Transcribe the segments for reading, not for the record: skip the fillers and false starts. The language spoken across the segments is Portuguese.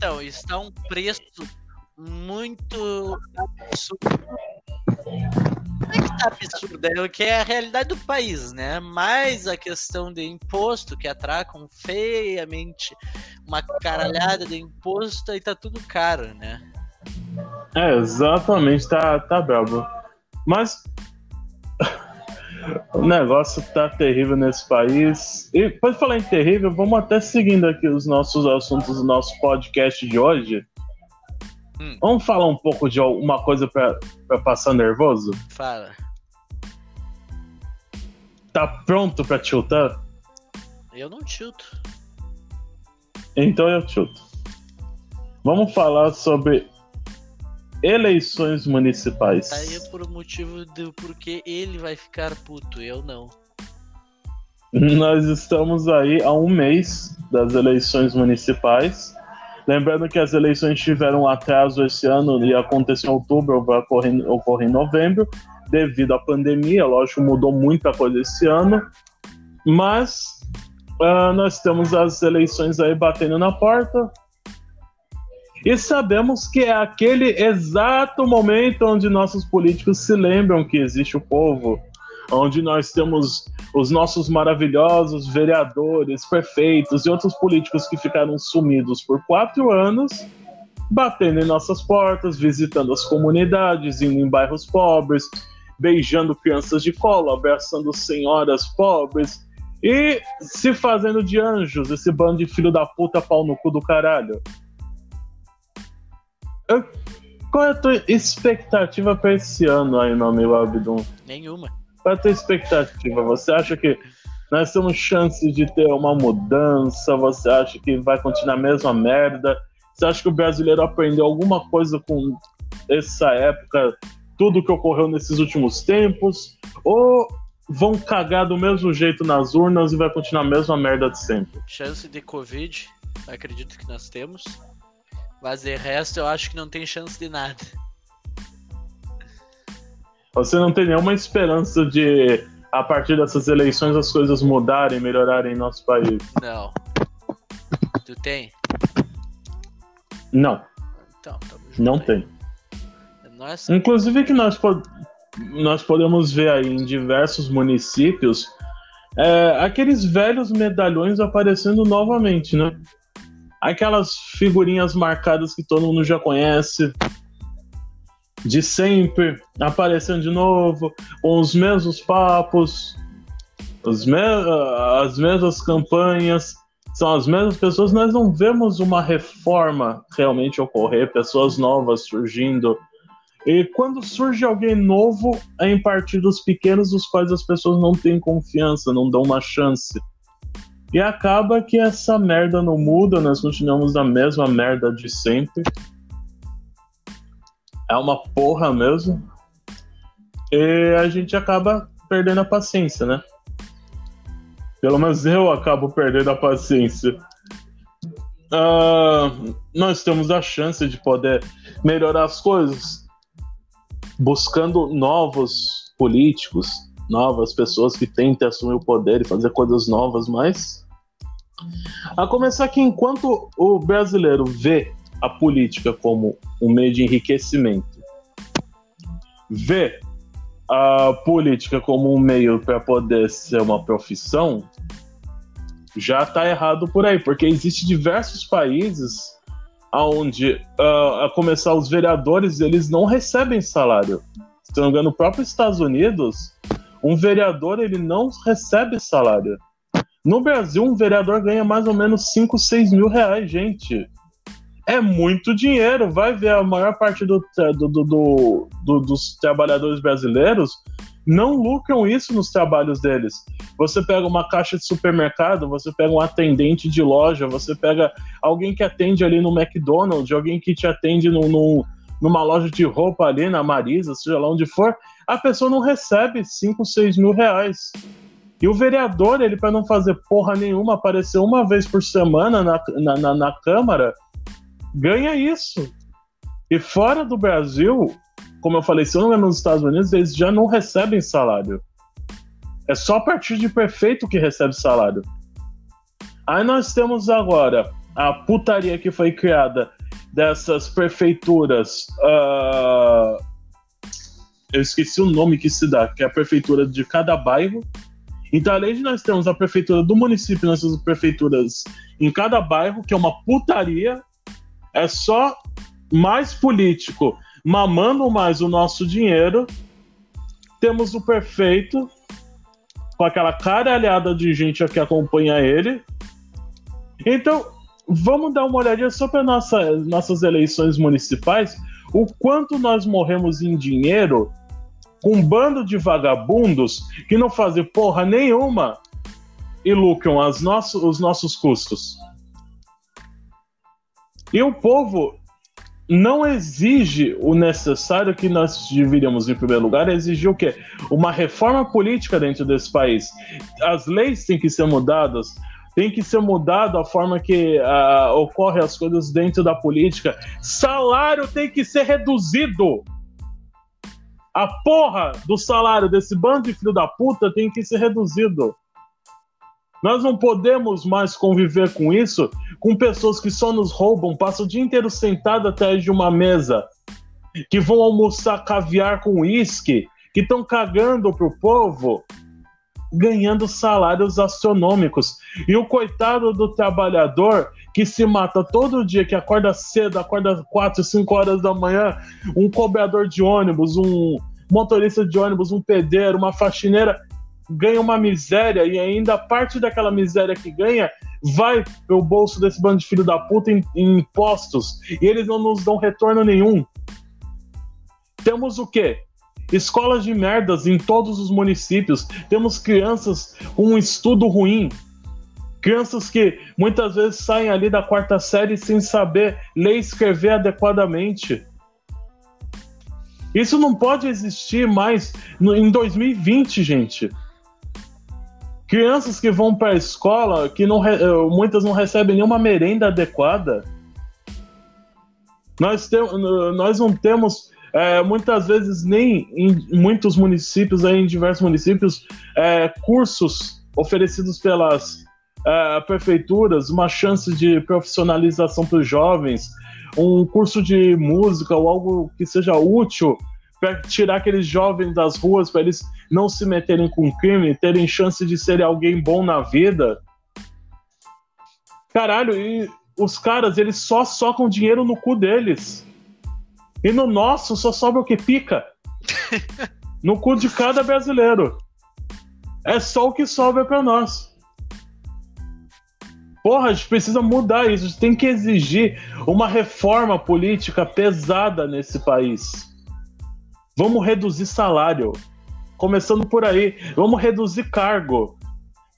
Então, está um preço muito absurdo. Não é que está absurdo, é o que é a realidade do país, né? Mas a questão de imposto, que atracam feiamente uma caralhada de imposto e tá tudo caro, né? É, exatamente, tá brabo. Mas o negócio tá terrível nesse país. E pode falar em terrível, vamos até seguindo aqui os nossos assuntos do nosso podcast de hoje. Vamos falar um pouco de uma coisa pra passar nervoso? Fala. Tá pronto pra tiltar? Eu não tilto. Então eu tilto. Vamos falar sobre eleições municipais. Tá aí por motivo do porquê ele vai ficar puto, eu não. Nós estamos aí há um mês das eleições municipais. Lembrando que as eleições tiveram um atraso esse ano e aconteceu em outubro, vai ocorrer em novembro, devido à pandemia. Lógico, mudou muita coisa esse ano, mas nós temos as eleições aí batendo na porta e sabemos que é aquele exato momento onde nossos políticos se lembram que existe o povo, onde nós temos os nossos maravilhosos vereadores, prefeitos e outros políticos que ficaram sumidos por 4 anos, batendo em nossas portas, visitando as comunidades, indo em bairros pobres, beijando crianças de colo, abraçando senhoras pobres e se fazendo de anjos, esse bando de filho da puta, pau no cu do caralho. Qual é a tua expectativa para esse ano aí, meu amigo Abdum? Nenhuma. Qual é a tua expectativa? Você acha que nós temos chances de ter uma mudança? Você acha que vai continuar a mesma merda? Você acha que o brasileiro aprendeu alguma coisa com essa época, tudo que ocorreu nesses últimos tempos? Ou vão cagar do mesmo jeito nas urnas e vai continuar a mesma merda de sempre? Chance de Covid, acredito que nós temos. Mas de resto eu acho que não tem chance de nada. Você não tem nenhuma esperança de, a partir dessas eleições, as coisas mudarem, melhorarem em nosso país? Não. Tu tem? Não. Então, tamo junto. Não tem. Nossa. Inclusive que nós podemos ver aí em diversos municípios aqueles velhos medalhões aparecendo novamente, né? Aquelas figurinhas marcadas que todo mundo já conhece de sempre, aparecendo de novo, com os mesmos papos, as mesmas campanhas, são as mesmas pessoas. Nós não vemos uma reforma realmente ocorrer, pessoas novas surgindo. E quando surge alguém novo, é em partidos pequenos, dos quais as pessoas não têm confiança, não dão uma chance. E acaba que essa merda não muda, nós continuamos na mesma merda de sempre. É uma porra mesmo. E a gente acaba perdendo a paciência, né? Pelo menos eu acabo perdendo a paciência. Nós temos a chance de poder melhorar as coisas, buscando novos políticos, novas pessoas que tentem assumir o poder e fazer coisas novas, mas a começar que enquanto o brasileiro vê a política como um meio de enriquecimento, vê a política como um meio para poder ser uma profissão, já está errado por aí, porque existe diversos países onde, a começar, os vereadores, eles não recebem salário. Se não me engano, no próprio Estados Unidos, um vereador, ele não recebe salário. No Brasil, um vereador ganha mais ou menos 5, 6 mil reais, gente. É muito dinheiro. Vai ver, a maior parte dos trabalhadores brasileiros não lucram isso nos trabalhos deles. Você pega uma caixa de supermercado, você pega um atendente de loja, você pega alguém que atende ali no McDonald's, alguém que te atende numa loja de roupa ali, na Marisa, seja lá onde for, a pessoa não recebe 5, 6 mil reais. E o vereador, ele, para não fazer porra nenhuma, aparecer uma vez por semana na Câmara, ganha isso. E fora do Brasil, como eu falei, se eu não lembro, nos Estados Unidos, eles já não recebem salário. É só a partir de prefeito que recebe salário. Aí nós temos agora a putaria que foi criada dessas prefeituras, eu esqueci o nome que se dá, que é a prefeitura de cada bairro. Então, além de nós termos a prefeitura do município, nós temos prefeituras em cada bairro, que é uma putaria, é só mais político mamando mais o nosso dinheiro. Temos o prefeito com aquela caralhada de gente que acompanha ele. Então, vamos dar uma olhadinha sobre nossas eleições municipais, o quanto nós morremos em dinheiro com um bando de vagabundos que não fazem porra nenhuma e lucram os nossos custos. E o povo não exige o necessário que nós deveríamos, em primeiro lugar, exigir o quê? Uma reforma política dentro desse país. As leis têm que ser mudadas, tem que ser mudada a forma que ocorrem as coisas dentro da política. Salário tem que ser reduzido. A porra do salário desse bando de filho da puta tem que ser reduzido. Nós não podemos mais conviver com isso, com pessoas que só nos roubam, passam o dia inteiro sentado atrás de uma mesa, que vão almoçar caviar com uísque, que estão cagando pro povo, ganhando salários astronômicos. E o coitado do trabalhador que se mata todo dia, que acorda cedo, acorda 4, 5 horas da manhã, um cobrador de ônibus, um motorista de ônibus, um pedreiro, uma faxineira, ganha uma miséria, e ainda parte daquela miséria que ganha vai pro bolso desse bando de filho da puta em impostos, e eles não nos dão retorno nenhum. Temos o quê? Escolas de merdas em todos os municípios. Temos crianças com um estudo ruim, crianças que muitas vezes saem ali da quarta série sem saber ler e escrever adequadamente. Isso não pode existir mais em 2020, gente. Crianças que vão para a escola, que muitas não recebem nenhuma merenda adequada. Nós não temos, muitas vezes, nem em muitos municípios, em diversos municípios, cursos oferecidos pelas prefeituras, uma chance de profissionalização para os jovens, um curso de música ou algo que seja útil para tirar aqueles jovens das ruas, para eles não se meterem com crime, terem chance de ser alguém bom na vida. Caralho, e os caras, eles só socam dinheiro no cu deles. E no nosso só sobra o que pica. No cu de cada brasileiro. É só o que sobra para nós. Porra, a gente precisa mudar isso. A gente tem que exigir uma reforma política pesada nesse país. Vamos reduzir salário, começando por aí. Vamos reduzir cargo.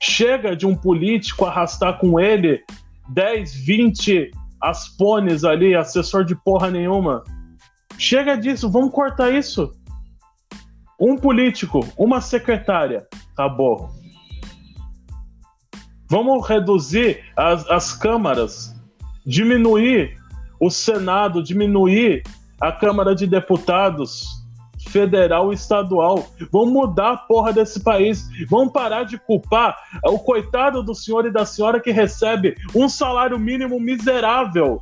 Chega de um político arrastar com ele 10, 20 aspones ali, assessor de porra nenhuma. Chega disso, vamos cortar isso. Um político, uma secretária, acabou. Vamos reduzir as câmaras, diminuir o Senado, diminuir a Câmara de Deputados federal e estadual. Vamos mudar a porra desse país. Vamos parar de culpar o coitado do senhor e da senhora que recebe um salário mínimo miserável,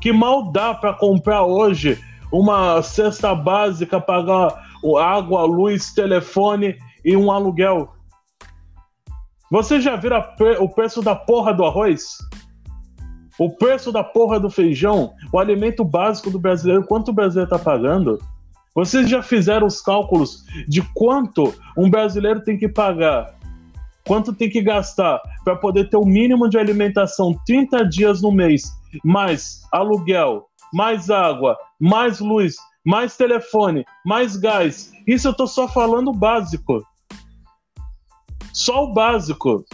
que mal dá para comprar hoje uma cesta básica, pagar água, luz, telefone e um aluguel. Você já viu o preço da porra do arroz? O preço da porra do feijão? O alimento básico do brasileiro, quanto o brasileiro tá pagando? Vocês já fizeram os cálculos de quanto um brasileiro tem que pagar, quanto tem que gastar para poder ter o mínimo de alimentação 30 dias no mês, mais aluguel, mais água, mais luz, mais telefone, mais gás? Isso eu tô só falando básico. Só o básico.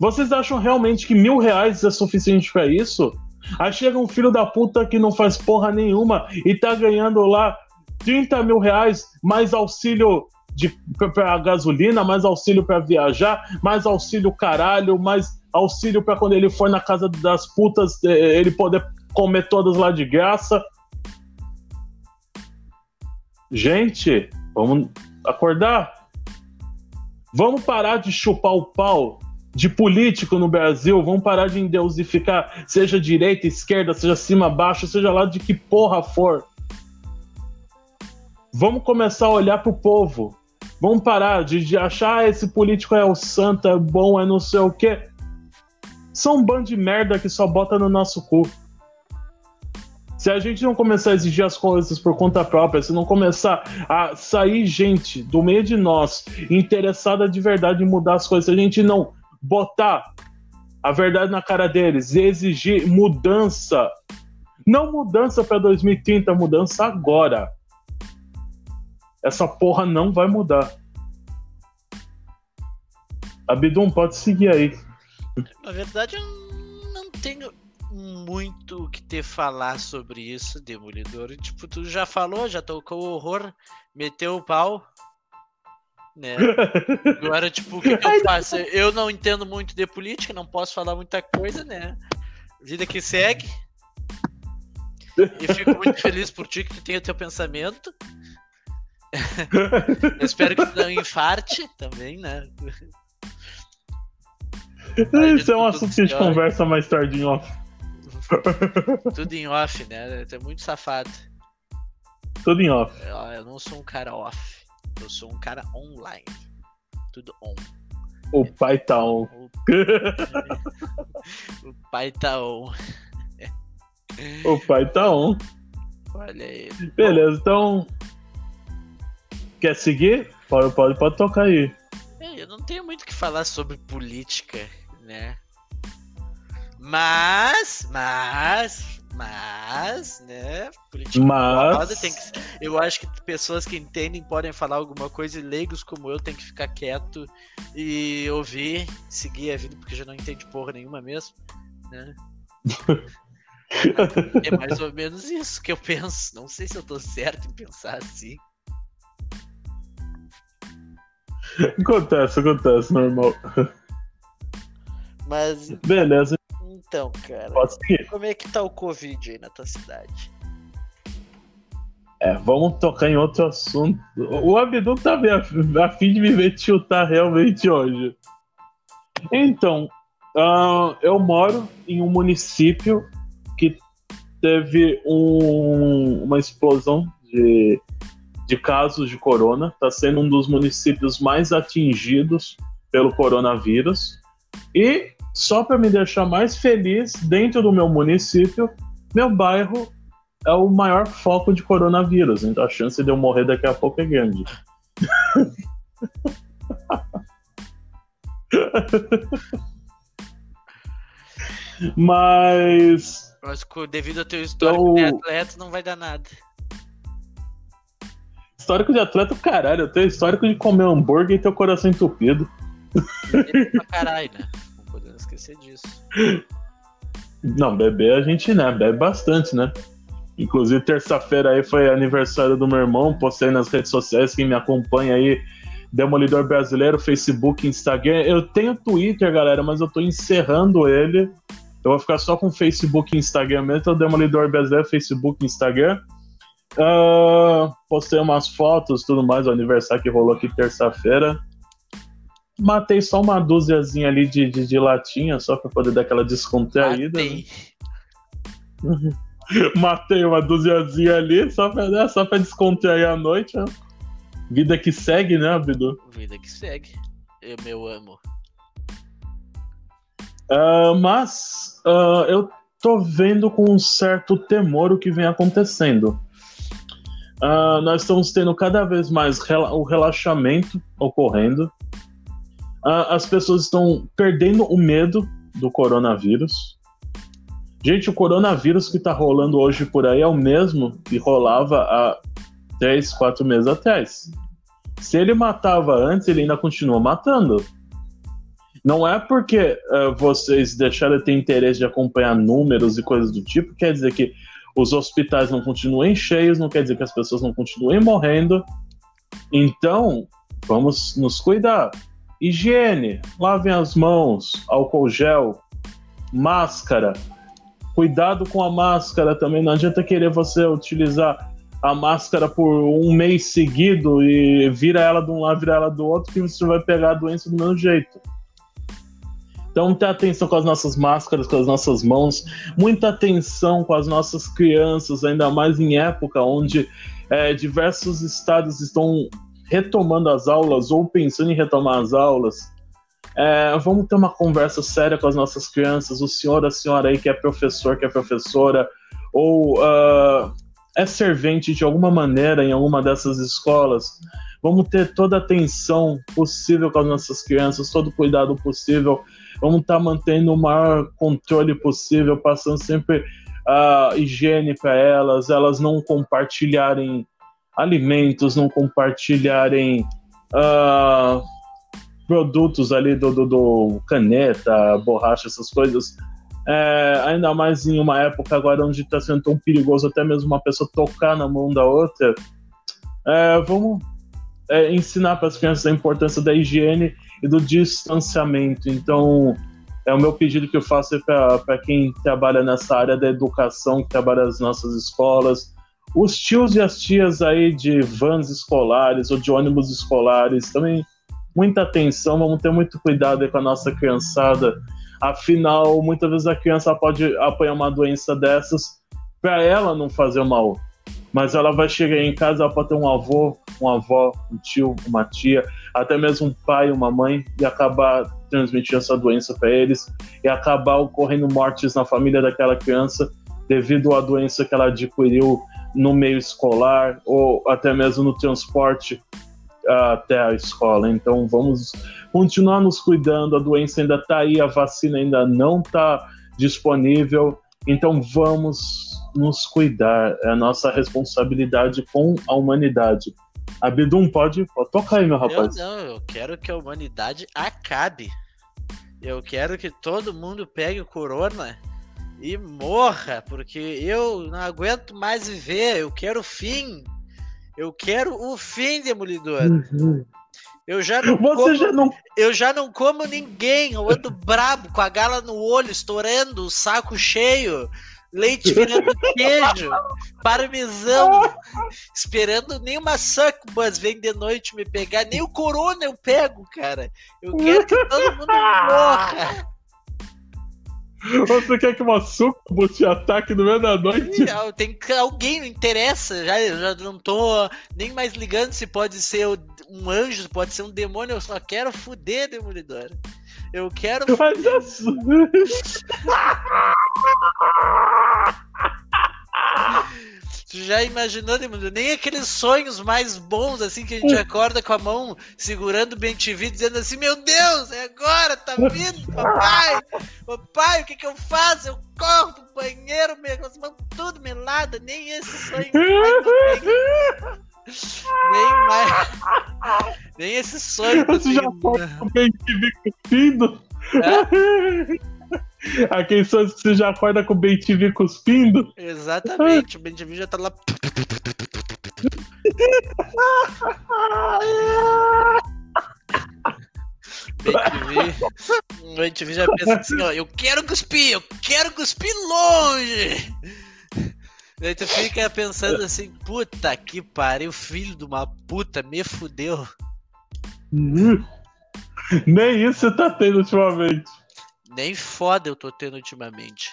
Vocês acham realmente que R$1.000 é suficiente para isso? Aí chega um filho da puta que não faz porra nenhuma e tá ganhando lá R$30 mil, mais auxílio para gasolina, mais auxílio para viajar, mais auxílio caralho, mais auxílio para quando ele for na casa das putas, ele poder comer todas lá de graça. Gente, vamos acordar. Vamos parar de chupar o pau de político no Brasil, vão parar de endeusificar, seja direita, esquerda, seja cima, baixo, seja lá de que porra for. Vamos começar a olhar pro povo. Vamos parar de achar esse político é o santo, é bom, é não sei o quê. São um bando de merda que só bota no nosso cu. Se a gente não começar a exigir as coisas por conta própria, se não começar a sair gente do meio de nós interessada de verdade em mudar as coisas, se a gente não botar a verdade na cara deles e exigir mudança, não mudança para 2030, mudança agora, essa porra não vai mudar. Abidum, pode seguir aí. Na verdade, eu não tenho muito o que te falar sobre isso, Demolidor. Tipo, tu já falou, já tocou o horror, meteu o pau, né? Agora, tipo, o que eu faço? Eu não entendo muito de política, não posso falar muita coisa, né? Vida que segue. E fico muito feliz por ti, que tu tenha teu pensamento. Eu espero que tu não infarte também, né? Isso é um assunto que a gente conversa mais tarde em off. Tudo em off, né? Tu é muito safado. Tudo em off. Eu não sou um cara off. Eu sou um cara online. Tudo on. O pai tá on. O pai tá on. O pai tá on. Olha aí. Beleza, então... Quer seguir? Pode tocar aí. Eu não tenho muito o que falar sobre política, né? Mas, né? Política mas... tem que... Eu acho que pessoas que entendem podem falar alguma coisa e leigos como eu tem que ficar quieto e ouvir, seguir a vida, porque já não entende porra nenhuma mesmo, né? É mais ou menos isso que eu penso. Não sei se eu tô certo em pensar assim. Acontece, normal. Mas... Beleza. Então, cara, como é que tá o Covid aí na tua cidade? É, vamos tocar em outro assunto. O Abdu tá bem a fim de me ver tiltar realmente hoje. Então, eu moro em um município que teve uma explosão de casos de corona. Está sendo um dos municípios mais atingidos pelo coronavírus. E, só para me deixar mais feliz, dentro do meu município, meu bairro é o maior foco de coronavírus. Então a chance de eu morrer daqui a pouco é grande. Mas devido ao teu histórico de atleta, não vai dar nada. Histórico de atleta, caralho, eu tenho histórico de comer hambúrguer e ter o coração entupido. Beber pra caralho, né? Não podemos esquecer disso. Não, beber a gente, né? Bebe bastante, né? Inclusive, terça-feira aí foi aniversário do meu irmão. Postei nas redes sociais, quem me acompanha aí, Demolidor Brasileiro, Facebook, Instagram. Eu tenho Twitter, galera, mas eu tô encerrando ele. Eu vou ficar só com Facebook e Instagram mesmo. Então, Demolidor Brasileiro, Facebook, Instagram. Postei umas fotos, tudo mais, o aniversário que rolou aqui terça-feira. Matei só uma dúziazinha ali de latinha, só pra poder dar aquela descontraída. Matei, né? Matei uma dúziazinha ali, só pra descontrair a noite, né? Vida que segue, né, Abdu? Vida que segue, eu meu amo. Mas eu tô vendo com um certo temor o que vem acontecendo. Nós estamos tendo cada vez mais o relaxamento ocorrendo. As pessoas estão perdendo o medo do coronavírus. Gente, o coronavírus que está rolando hoje por aí é o mesmo que rolava há 3, 4 meses atrás. Se ele matava antes, ele ainda continua matando. Não é porque vocês deixaram de ter interesse de acompanhar números e coisas do tipo, quer dizer que os hospitais não continuem cheios, não quer dizer que as pessoas não continuem morrendo. Então, vamos nos cuidar. Higiene, lavem as mãos, álcool gel, máscara. Cuidado com a máscara também. Não adianta querer você utilizar a máscara por um mês seguido e vira ela de um lado, vira ela do outro, que você vai pegar a doença do mesmo jeito. Então, muita atenção com as nossas máscaras, com as nossas mãos, muita atenção com as nossas crianças, ainda mais em época onde diversos estados estão retomando as aulas ou pensando em retomar as aulas. Vamos ter uma conversa séria com as nossas crianças, o senhor, a senhora aí que é professor, que é professora, ou é servente de alguma maneira em alguma dessas escolas. Vamos ter toda a atenção possível com as nossas crianças, todo o cuidado possível. Vamos estar mantendo o maior controle possível, passando sempre a higiene para elas, elas não compartilharem alimentos, não compartilharem produtos ali do caneta, borracha, essas coisas. Ainda mais em uma época agora onde está sendo tão perigoso até mesmo uma pessoa tocar na mão da outra. Vamos ensinar para as crianças a importância da higiene e do distanciamento. Então, o meu pedido que eu faço é para quem trabalha nessa área da educação, que trabalha nas nossas escolas, os tios e as tias aí de vans escolares ou de ônibus escolares também. Muita atenção, vamos ter muito cuidado aí com a nossa criançada. Afinal, muitas vezes a criança pode apanhar uma doença dessas para ela não fazer mal. Mas ela vai chegar em casa, ela pode ter um avô, uma avó, um tio, uma tia, até mesmo um pai, uma mãe, e acabar transmitindo essa doença para eles e acabar ocorrendo mortes na família daquela criança devido à doença que ela adquiriu no meio escolar ou até mesmo no transporte até a escola. Então vamos continuar nos cuidando. A doença ainda está aí, a vacina ainda não está disponível, então vamos nos cuidar, é a nossa responsabilidade com a humanidade. Abidum, pode tocar aí, meu rapaz. Eu quero que a humanidade acabe, eu quero que todo mundo pegue o corona e morra, porque eu não aguento mais viver, eu quero fim. Eu quero o fim, Demolidor. Uhum. Eu já não como ninguém. Eu ando brabo, com a gala no olho, estourando, o saco cheio, leite virando queijo, parmesão, esperando nenhuma succubus vem de noite me pegar. Nem o corona eu pego, cara. Eu quero que todo mundo morra. Você quer que uma sucubus te ataque no meio da noite? Tem alguém, não interessa. Já não tô nem mais ligando se pode ser um anjo, pode ser um demônio. Eu só quero foder, Demolidor. Eu quero foder. Tu já imaginou, Demolidor? Nem aqueles sonhos mais bons, assim, que a gente acorda com a mão segurando o BenTV, dizendo assim, meu Deus, é agora, tá vindo, papai! Papai, o que eu faço? Eu corro pro banheiro, minhas mãos tudo melada, nem esse sonho nem mais. Nem esse sonho. Você já acorda com o BenTV cuspindo? Aqueles sonhos que você já acorda com o BenTV cuspindo? Exatamente, o BenTV já tá lá. O BenTV já pensa assim, ó, eu quero cuspir longe. Daí tu fica pensando assim, puta que pariu, filho de uma puta, me fudeu. Nem isso você tá tendo ultimamente. Nem foda eu tô tendo ultimamente.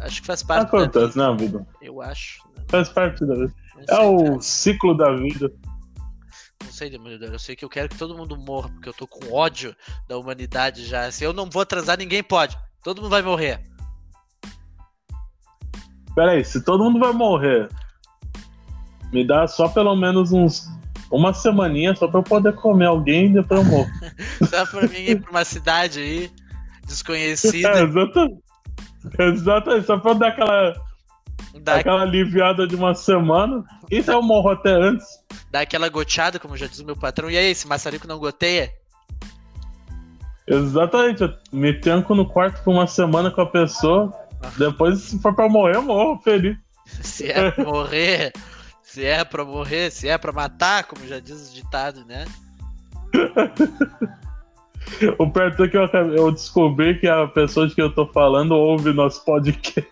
Acho que faz parte acontece, da vida. Acontece, né, vida? Eu acho. Né? Faz parte da vida. É o ciclo da vida. Não sei, Demolidor. Eu sei que eu quero que todo mundo morra, porque eu tô com ódio da humanidade já. Se eu não vou transar, ninguém pode. Todo mundo vai morrer. Peraí, se todo mundo vai morrer, me dá só pelo menos uns... uma semaninha só pra eu poder comer alguém e depois eu morro. Só pra mim ir pra uma cidade aí desconhecida. Exatamente. Só pra eu dar aquela aliviada de uma semana. E se eu morro até antes? Dá aquela goteada, como já diz o meu patrão. E aí, esse maçarico não goteia? Exatamente. Eu me tranco no quarto por uma semana com a pessoa. Depois, se for pra morrer, eu morro, feliz. Se é pra morrer... Se é pra morrer, se é pra matar, como já diz o ditado, né? O perto é que eu descobri que a pessoa de que eu tô falando ouve nosso podcast.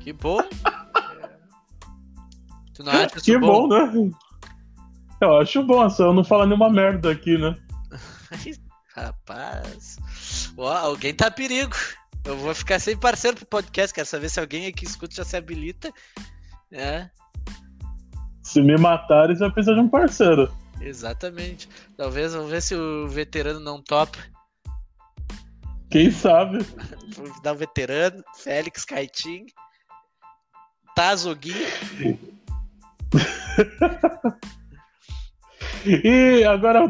Que bom. Tu não acha que bom? Que bom, né? Eu acho bom, só eu não falar nenhuma merda aqui, né? Rapaz, ó, alguém tá a perigo. Eu vou ficar sem parceiro pro podcast. Quero saber se alguém aqui escuta já se habilita. É. Se me matarem, você vai precisar de um parceiro. Exatamente. Talvez, vamos ver se o veterano não topa. Quem sabe? Vou dar o um veterano, Félix, Caitinho, Tazoguinho. E agora,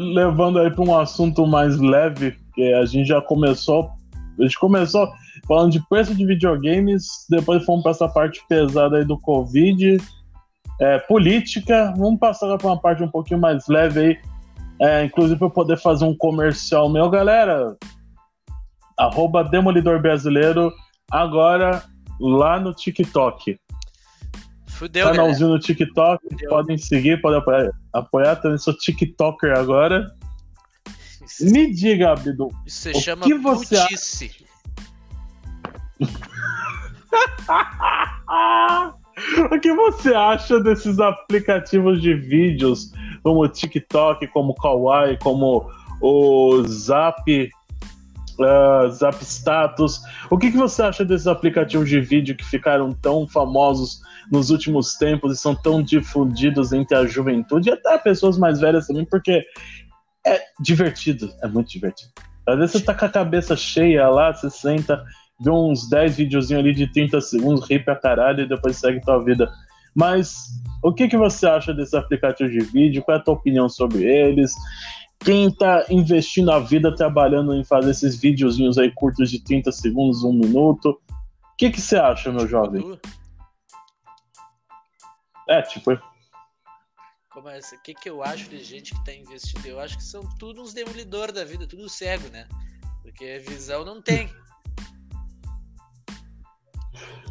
levando aí para um assunto mais leve, que a gente começou falando de preço de videogames, depois fomos para essa parte pesada aí do Covid, política, vamos passar agora para uma parte um pouquinho mais leve aí, inclusive para eu poder fazer um comercial meu, galera, arroba Demolidor Brasileiro, agora lá no TikTok. Fudeu, canalzinho galera. No TikTok, fudeu. Podem seguir, podem apoiar também, sou TikToker agora. Isso. Me diga, Abdu, isso se chama que você putice. O que você acha desses aplicativos de vídeos, como o TikTok, como o Kawaii, como o Zap, Zap Status? O que você acha desses aplicativos de vídeo que ficaram tão famosos nos últimos tempos e são tão difundidos entre a juventude e até pessoas mais velhas também, porque é divertido, é muito divertido. Às vezes você tá com a cabeça cheia lá, você senta, vê uns 10 videozinhos ali de 30 segundos, ri pra caralho e depois segue tua vida. Mas o que você acha desses aplicativos de vídeo? Qual é a tua opinião sobre eles? Quem tá investindo a vida trabalhando em fazer esses videozinhos aí curtos de 30 segundos, 1 minuto? O que você acha, meu jovem? O que eu acho de gente que tá investindo? Eu acho que são tudo uns demolidores da vida, tudo cego, né? Porque visão não tem.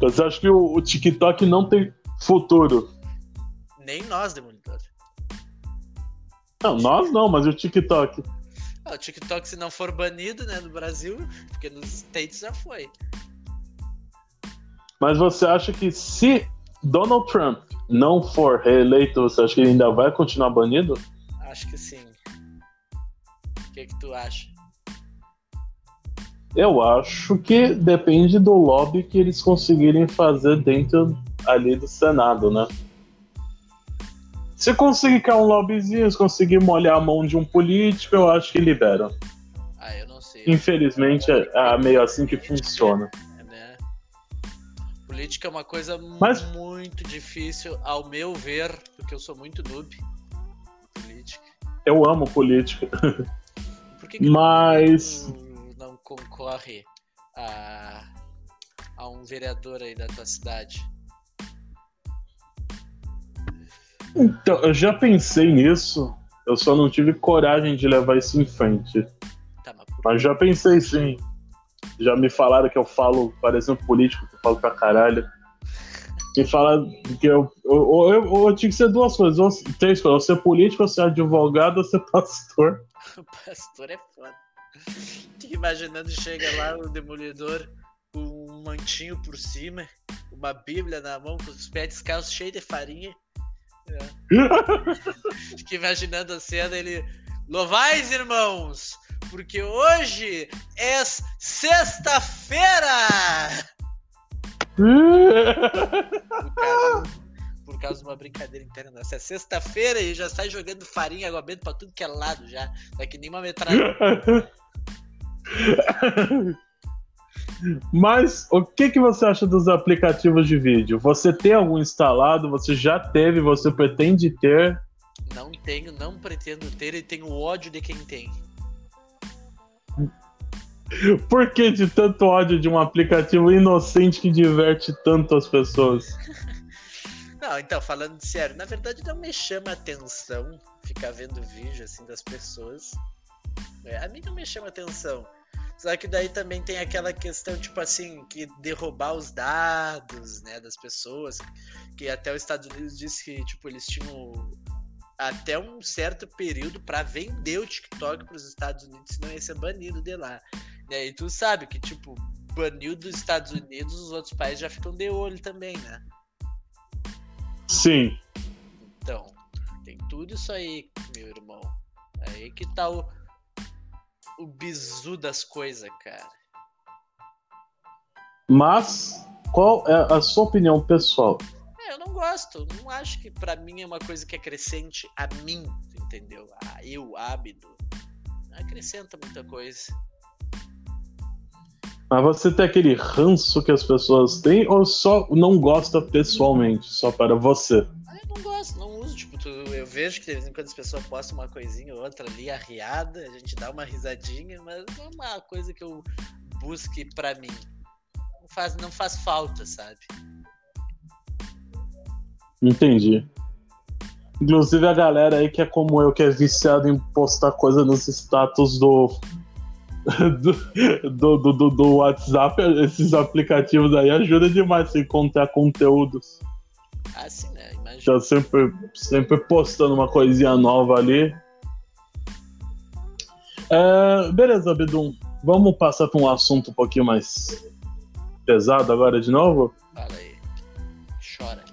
Você acha que o TikTok não tem futuro? Nem nós, demolidores. Não, nós não, mas o TikTok. O TikTok, se não for banido, né, no Brasil, porque nos States já foi. Mas você acha que se Donald Trump não for reeleito, você acha que ele ainda vai continuar banido? Acho que sim. O que tu acha? Eu acho que depende do lobby que eles conseguirem fazer dentro ali do Senado, né? Se conseguir criar um lobbyzinho, se conseguir molhar a mão de um político, eu acho que liberam. Eu não sei. Infelizmente, é meio assim que funciona. Política é uma coisa muito difícil, ao meu ver, porque eu sou muito noob em política. Eu amo política. Por que não concorre a um vereador aí da tua cidade? Então, eu já pensei nisso, eu só não tive coragem de levar isso em frente. Tá, mas já pensei sim. Já me falaram que eu falo parecendo político, que eu falo pra caralho. Me falaram que eu tinha que ser duas coisas, ou três coisas, ou ser político, ou ser advogado, ou ser pastor. O pastor é foda. Fico imaginando, chega lá o demolidor com um mantinho por cima, uma bíblia na mão, com os pés descalços cheios de farinha. Fico imaginando a cena, ele... Louvais, irmãos, porque hoje é sexta-feira! Por causa de uma brincadeira interna. Se é sexta-feira e já sai jogando farinha, água benta pra tudo que é lado já. Tá que nem uma metralha. Mas o que você acha dos aplicativos de vídeo? Você tem algum instalado? Você já teve? Você pretende ter? Não tenho, não pretendo ter e tenho ódio de quem tem. Por que de tanto ódio de um aplicativo inocente que diverte tanto as pessoas? Não, então, falando sério, na verdade não me chama atenção ficar vendo vídeo assim das pessoas. A mim não me chama atenção. Só que daí também tem aquela questão, tipo assim, que derrubar os dados, né, das pessoas. Que até os Estados Unidos disse que, tipo, eles tinham... até um certo período para vender o TikTok para os Estados Unidos, senão ia ser banido de lá. E aí tu sabe que, tipo, banido dos Estados Unidos, os outros países já ficam de olho também, né? Sim. Então, tem tudo isso aí, meu irmão. Aí que tá o bizu das coisas, cara. Mas, qual é a sua opinião pessoal? Eu não gosto, não acho que pra mim é uma coisa que acrescente a mim, entendeu? A eu, hábito. Não acrescenta muita coisa. Mas você tem aquele ranço que as pessoas têm ou só não gosta pessoalmente, só para você? Eu não gosto, não uso, tipo, eu vejo que de vez em quando as pessoas postam uma coisinha ou outra ali, arriada, a gente dá uma risadinha, mas não é uma coisa que eu busque pra mim. Não faz falta, sabe? Entendi. Inclusive a galera aí que é como eu, que é viciado em postar coisa nos status do WhatsApp, esses aplicativos aí ajudam demais a encontrar conteúdos. Ah, sim, né? Imagina. Tá sempre postando uma coisinha nova ali. Beleza, Bedum. Vamos passar pra um assunto um pouquinho mais pesado agora de novo? Fala aí. Chora.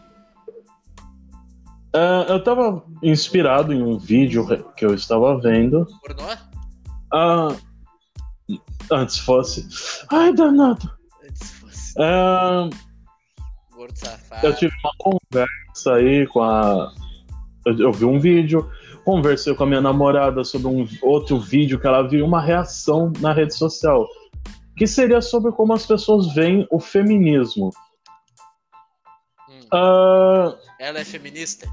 Eu tava inspirado em um vídeo que eu estava vendo. Pornô? Antes fosse. Ai, danado. Antes fosse. Gordo safado. Eu tive uma conversa aí com a... Eu vi um vídeo, conversei com a minha namorada sobre um outro vídeo que ela viu, uma reação na rede social, que seria sobre como as pessoas veem o feminismo. Ela é feminista?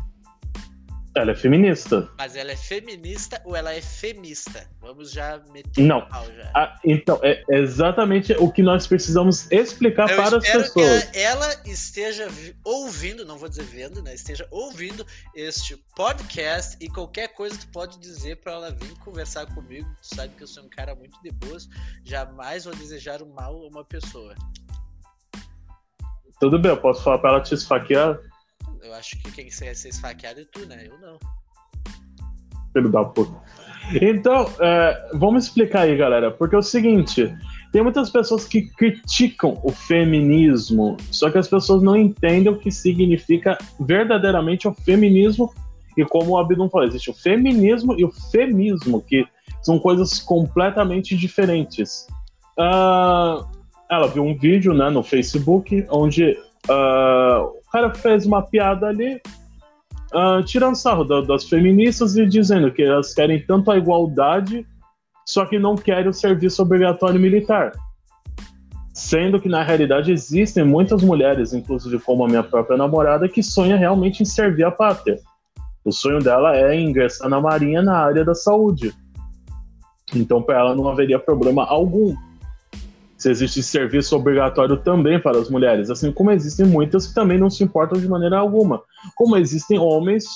Ela é feminista. Mas ela é feminista ou ela é femista? Vamos já meter o pau já. Então, é exatamente o que nós precisamos explicar para as pessoas. Espero que ela esteja ouvindo, não vou dizer vendo, né? Esteja ouvindo este podcast e qualquer coisa tu pode dizer para ela vir conversar comigo. Tu sabe que eu sou um cara muito de boas, jamais vou desejar o mal a uma pessoa. Tudo bem, eu posso falar para ela te esfaquear? Eu acho que quem ia ser esfaqueado é tu, né? Eu não. Filho da puta. Então, vamos explicar aí, galera. Porque é o seguinte, tem muitas pessoas que criticam o feminismo, só que as pessoas não entendem o que significa verdadeiramente o feminismo. E como o Abdum falou, existe o feminismo e o femismo, que são coisas completamente diferentes. Ela viu um vídeo, né, no Facebook, onde... O cara fez uma piada ali, tirando sarro das feministas e dizendo que elas querem tanto a igualdade, só que não querem o serviço obrigatório militar. Sendo que, na realidade, existem muitas mulheres, inclusive como a minha própria namorada, que sonha realmente em servir a pátria. O sonho dela é ingressar na Marinha na área da saúde. Então, para ela não haveria problema algum se existe serviço obrigatório também para as mulheres, assim como existem muitas que também não se importam de maneira alguma, como existem homens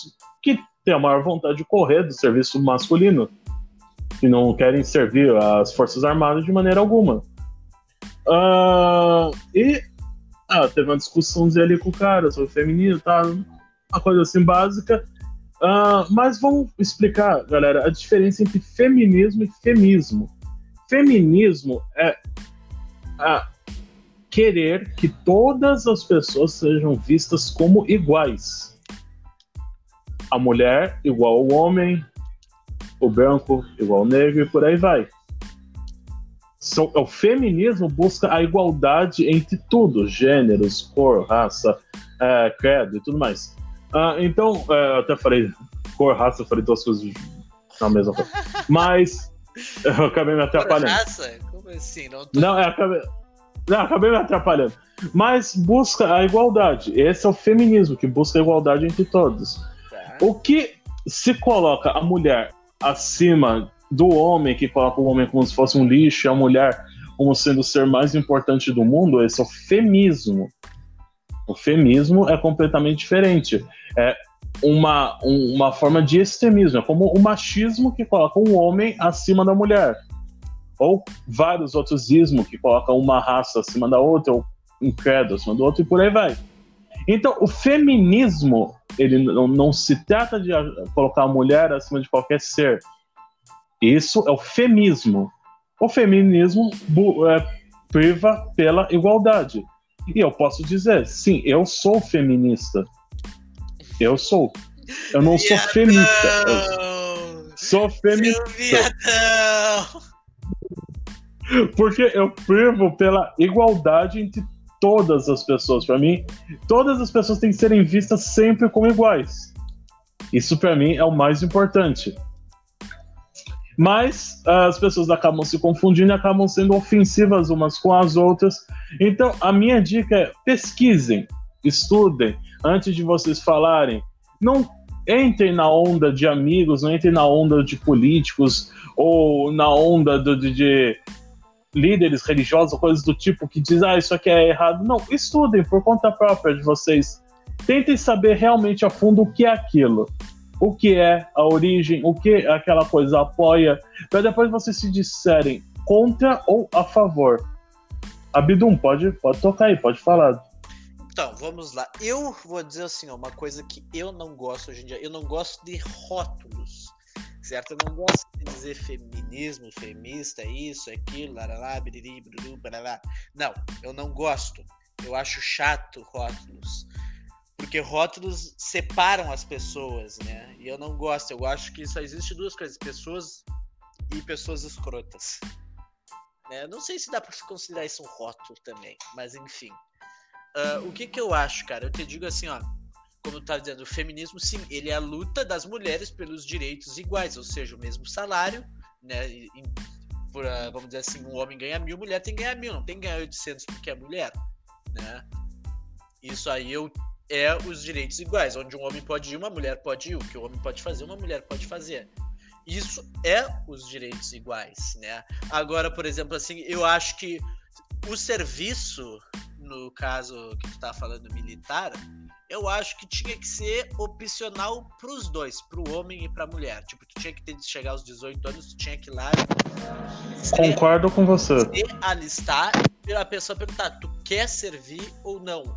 que têm a maior vontade de correr do serviço masculino, que não querem servir as forças armadas de maneira alguma. Teve uma discussão ali com o cara sobre o feminismo, tá? Uma coisa assim básica, mas vamos explicar, galera, a diferença entre feminismo e femismo. Feminismo é a querer que todas as pessoas sejam vistas como iguais. A mulher igual ao homem, o branco igual ao negro e por aí vai. O feminismo busca a igualdade entre tudo, gêneros, cor, raça, credo e tudo mais. Então, eu até falei cor, raça, eu falei duas coisas na mesma coisa. Mas eu acabei me atrapalhando. Cor, raça? Assim, acabei me atrapalhando. Mas busca a igualdade. Esse é o feminismo, que busca a igualdade entre todos. Tá. O que se coloca a mulher acima do homem, que coloca o homem como se fosse um lixo, a mulher como sendo o ser mais importante do mundo, esse é o femismo. O femismo é completamente diferente. É uma forma de extremismo. É como o machismo, que coloca o homem acima da mulher, ou vários outros ismos que colocam uma raça acima da outra, ou um credo acima do outro, e por aí vai. Então, o feminismo, ele não se trata de colocar a mulher acima de qualquer ser. Isso é o femismo. O feminismo priva pela igualdade. E eu posso dizer, sim, eu sou feminista. Eu sou. Eu não sou feminista. Eu sou feminista. Porque eu privo pela igualdade entre todas as pessoas. Para mim, todas as pessoas têm que serem vistas sempre como iguais. Isso para mim é o mais importante. Mas as pessoas acabam se confundindo e acabam sendo ofensivas umas com as outras. Então a minha dica é: pesquisem, estudem antes de vocês falarem. Não entrem na onda de amigos, não entrem na onda de políticos ou na onda de líderes religiosos, coisas do tipo que dizem, isso aqui é errado. Não, estudem por conta própria de vocês. Tentem saber realmente a fundo o que é aquilo, o que é a origem, o que aquela coisa apoia, para depois vocês se disserem contra ou a favor. Abidum, pode tocar aí, pode falar. Então, vamos lá. Eu vou dizer assim, uma coisa que eu não gosto hoje em dia. Eu não gosto de rótulos, certo? Eu não gosto de dizer feminismo, feminista, isso, aquilo, laralá, biriri, biriri, barará. Não, eu não gosto. Eu acho chato rótulos. Porque rótulos separam as pessoas, né? E eu não gosto. Eu acho que só existe duas coisas, pessoas e pessoas escrotas. Né? Não sei se dá pra considerar isso um rótulo também, mas enfim. O que eu acho, cara? Eu te digo assim, ó, como tu tá dizendo, o feminismo, sim, ele é a luta das mulheres pelos direitos iguais, ou seja, o mesmo salário, né? Vamos dizer assim, um homem ganha 1.000, mulher tem que ganhar 1.000, não tem que ganhar 800 porque é mulher, né? Isso aí é os direitos iguais, onde um homem pode ir, uma mulher pode ir, o que o homem pode fazer, uma mulher pode fazer. Isso é os direitos iguais, né? Agora, por exemplo, assim, eu acho que o serviço, no caso que tu tá falando militar, eu acho que tinha que ser opcional pros dois, pro homem e pra mulher. Tipo, tu tinha que chegar aos 18 anos, tu tinha que ir lá... Concordo com você. Se alistar e a pessoa perguntar, tu quer servir ou não?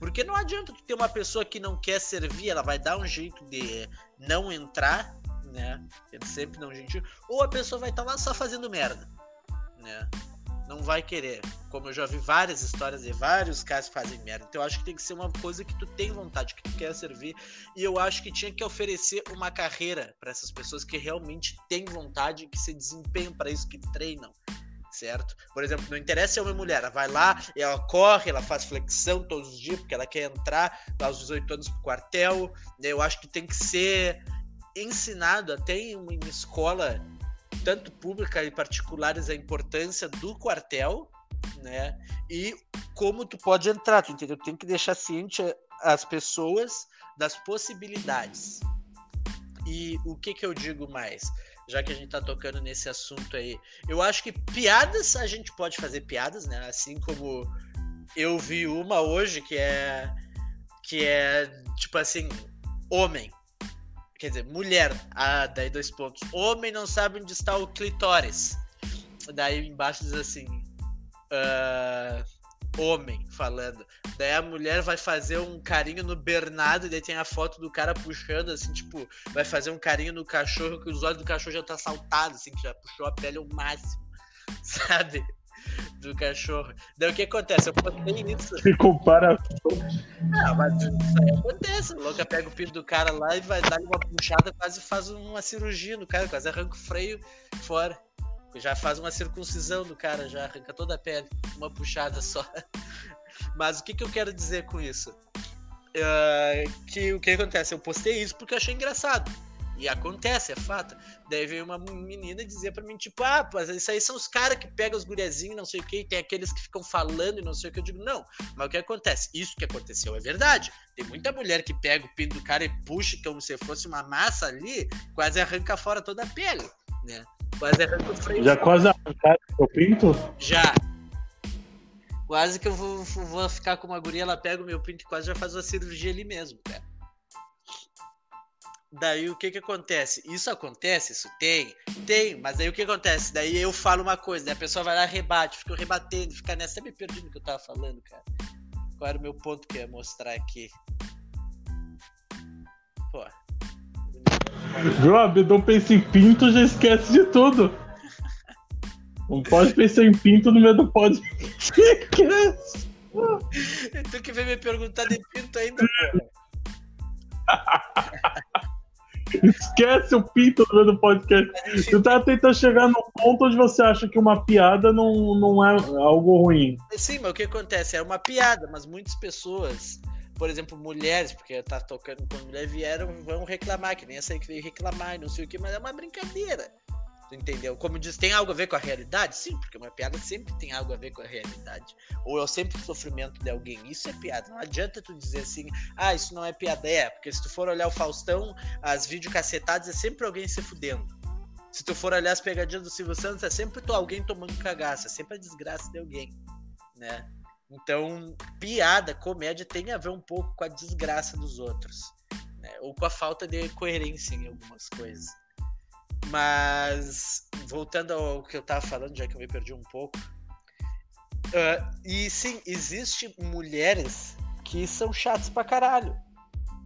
Porque não adianta tu ter uma pessoa que não quer servir, ela vai dar um jeito de não entrar, né? Ele sempre não gentil. Ou a pessoa vai estar lá só fazendo merda, né? Não vai querer. Como eu já vi várias histórias e vários casos que fazem merda. Então eu acho que tem que ser uma coisa que tu tem vontade, que tu quer servir. E eu acho que tinha que oferecer uma carreira para essas pessoas que realmente têm vontade e que se desempenham para isso, que treinam, certo? Por exemplo, não interessa se é uma mulher, ela vai lá, ela corre, ela faz flexão todos os dias porque ela quer entrar aos 18 anos pro quartel. Eu acho que tem que ser ensinado até em uma escola, tanto pública e particulares, a importância do quartel, né? E como tu pode entrar, tu entendeu? Tem que deixar ciente as pessoas das possibilidades. E o que eu digo mais? Já que a gente tá tocando nesse assunto aí, eu acho que piadas, a gente pode fazer piadas, né? Assim como eu vi uma hoje que é tipo assim, homem, quer dizer, mulher, daí 2 pontos, homem não sabe onde está o clitóris, daí embaixo diz assim, homem falando, daí a mulher vai fazer um carinho no Bernardo, e daí tem a foto do cara puxando, assim, tipo, vai fazer um carinho no cachorro, que os olhos do cachorro já tá saltados, assim, que já puxou a pele ao máximo, sabe, do cachorro. Daí o que acontece? Eu postei isso. Ficou para... Não, mas isso aí acontece. O louca pega o pino do cara lá e vai dar uma puxada, quase faz uma cirurgia no cara, quase arranca o freio fora. Já faz uma circuncisão do cara, já arranca toda a pele, uma puxada só. Mas o que eu quero dizer com isso? Que o que acontece? Eu postei isso porque eu achei engraçado. E acontece, é fato. Daí veio uma menina dizer pra mim, tipo, mas isso aí são os caras que pegam os guriazinhos, não sei o que, e tem aqueles que ficam falando e não sei o que. Eu digo, não, mas o que acontece? Isso que aconteceu é verdade. Tem muita mulher que pega o pino do cara e puxa como se fosse uma massa ali, quase arranca fora toda a pele, né? Quase arranca o freio. Já quase arrancaram o pinto? Já. Quase que eu vou ficar com uma guria, ela pega o meu pinto e quase já faz uma cirurgia ali mesmo, cara. Daí o que acontece? Isso acontece? Isso tem, mas daí o que acontece? Daí eu falo uma coisa, daí a pessoa vai lá e rebate, fica rebatendo, fica nessa, até me perdi no que eu tava falando, cara. Qual era o meu ponto que eu ia mostrar aqui? Pô. Viu, Abidum pensa em pinto, já esquece de tudo. Não pode pensar em pinto no meio do pódio. Esquece. Tu que veio me perguntar de pinto ainda, cara. Esquece o pinto do podcast. Você tá tentando chegar no ponto onde você acha que uma piada não é algo ruim. Sim, mas o que acontece? É uma piada, mas muitas pessoas, por exemplo, mulheres, porque tá tocando quando mulheres vieram, vão reclamar, que nem essa aí que veio reclamar e não sei o que, mas é uma brincadeira. Entendeu? Como diz, tem algo a ver com a realidade? Sim, porque uma piada sempre tem algo a ver com a realidade. Ou é sempre o sofrimento de alguém. Isso é piada. Não adianta tu dizer assim, ah, isso não é piada. É, porque se tu for olhar o Faustão, as videocacetadas é sempre alguém se fudendo. Se tu for olhar as pegadinhas do Silvio Santos, é sempre alguém tomando cagaço. É sempre a desgraça de alguém, né? Então, piada, comédia tem a ver um pouco com a desgraça dos outros, né? Ou com a falta de coerência em algumas coisas. Mas, voltando ao que eu tava falando, já que eu me perdi um pouco, e sim, existe mulheres que são chatas pra caralho,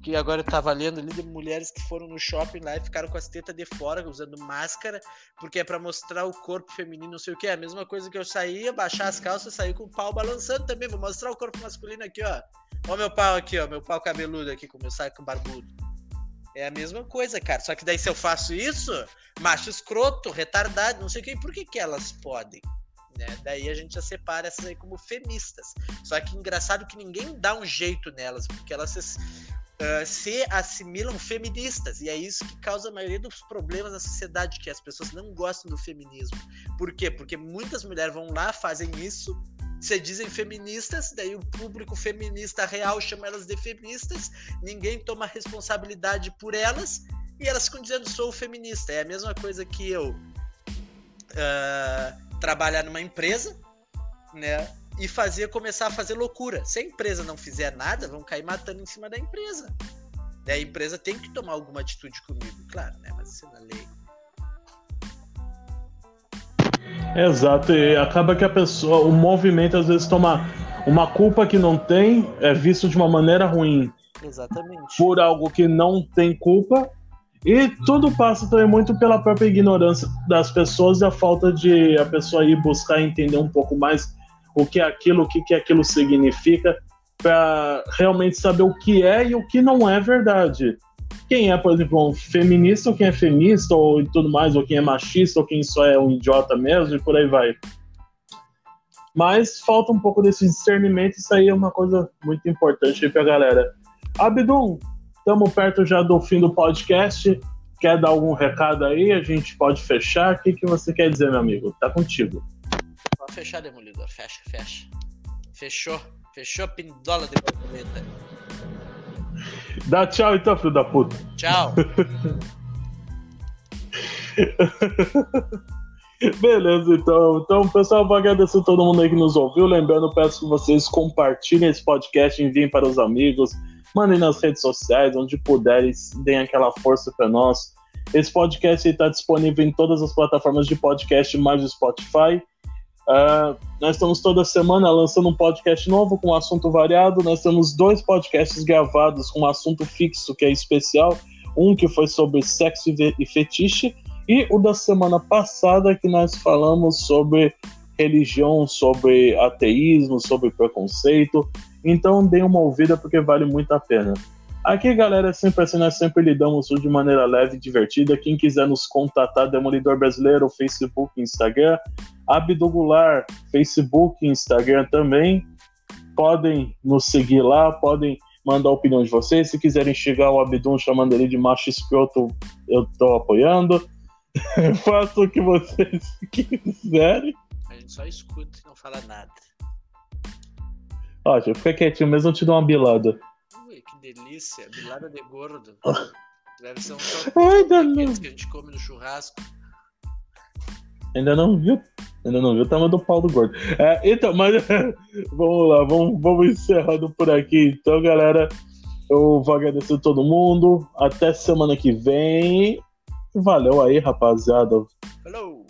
que agora eu tava lendo ali de mulheres que foram no shopping lá e ficaram com as tetas de fora, usando máscara, porque é pra mostrar o corpo feminino, não sei o que, é a mesma coisa que eu saí, abaixar as calças, saí com o pau balançando também, vou mostrar o corpo masculino aqui, ó, ó meu pau aqui, ó, meu pau cabeludo aqui, com meu saco barbudo. É a mesma coisa, cara. Só que daí se eu faço isso, macho escroto, retardado, não sei o que, por que elas podem? Né? Daí a gente já separa essas aí como feministas. Só que engraçado que ninguém dá um jeito nelas, porque elas se assimilam feministas. E é isso que causa a maioria dos problemas na sociedade, que as pessoas não gostam do feminismo. Por quê? Porque muitas mulheres vão lá, fazem isso, se dizem feministas, daí o público feminista real chama elas de feministas, ninguém toma responsabilidade por elas, e elas ficam dizendo, sou feminista. É a mesma coisa que eu trabalhar numa empresa, né, e começar a fazer loucura. Se a empresa não fizer nada, vão cair matando em cima da empresa. Daí a empresa tem que tomar alguma atitude comigo, claro, né, mas isso é na lei. Exato, e acaba que a pessoa, o movimento às vezes toma uma culpa que não tem, é visto de uma maneira ruim. Exatamente. Por algo que não tem culpa, e tudo passa também muito pela própria ignorância das pessoas e a falta de a pessoa ir buscar entender um pouco mais o que é aquilo, o que aquilo significa, para realmente saber o que é e o que não é verdade. Quem é, por exemplo, um feminista, ou quem é feminista, ou tudo mais, ou quem é machista, ou quem só é um idiota mesmo, e por aí vai. Mas falta um pouco desse discernimento, isso aí é uma coisa muito importante aí pra galera. Abdum, estamos perto já do fim do podcast, quer dar algum recado aí? A gente pode fechar? O que você quer dizer, meu amigo? Tá contigo. Pode fechar, Demolidor, fecha. Fechou, pindola de borboleta. Dá tchau então, filho da puta. Tchau. Beleza, então, pessoal, vou agradecer todo mundo aí que nos ouviu. Lembrando, peço que vocês compartilhem esse podcast, enviem para os amigos, mandem nas redes sociais, onde puderem, deem aquela força para nós. Esse podcast está disponível em todas as plataformas de podcast, mais o Spotify. Nós estamos toda semana lançando um podcast novo com assunto variado. Nós temos 2 podcasts gravados com assunto fixo, que é especial. Um que foi sobre sexo e fetiche, e o da semana passada que nós falamos sobre religião, sobre ateísmo, sobre preconceito. Então dê uma ouvida porque vale muito a pena. Aqui, galera, é sempre assim, nós sempre lidamos de maneira leve e divertida. Quem quiser nos contatar, Demolidor Brasileiro, Facebook, Instagram, Abdu Goulart, Facebook e Instagram também. Podem nos seguir lá, podem mandar a opinião de vocês. Se quiserem chegar ao Abdum chamando ele de macho escroto, eu tô apoiando. Faça o que vocês quiserem. A gente só escuta e não fala nada. Ótimo, fica quietinho, mesmo eu te dou uma bilada. Ui, que delícia, bilada de gordo. Deve ser um só que a gente come no churrasco. Ainda não viu o tamanho do pau do gordo. Então, mas vamos lá, vamos encerrando por aqui. Então, galera, eu vou agradecer a todo mundo. Até semana que vem. Valeu aí, rapaziada. Falou!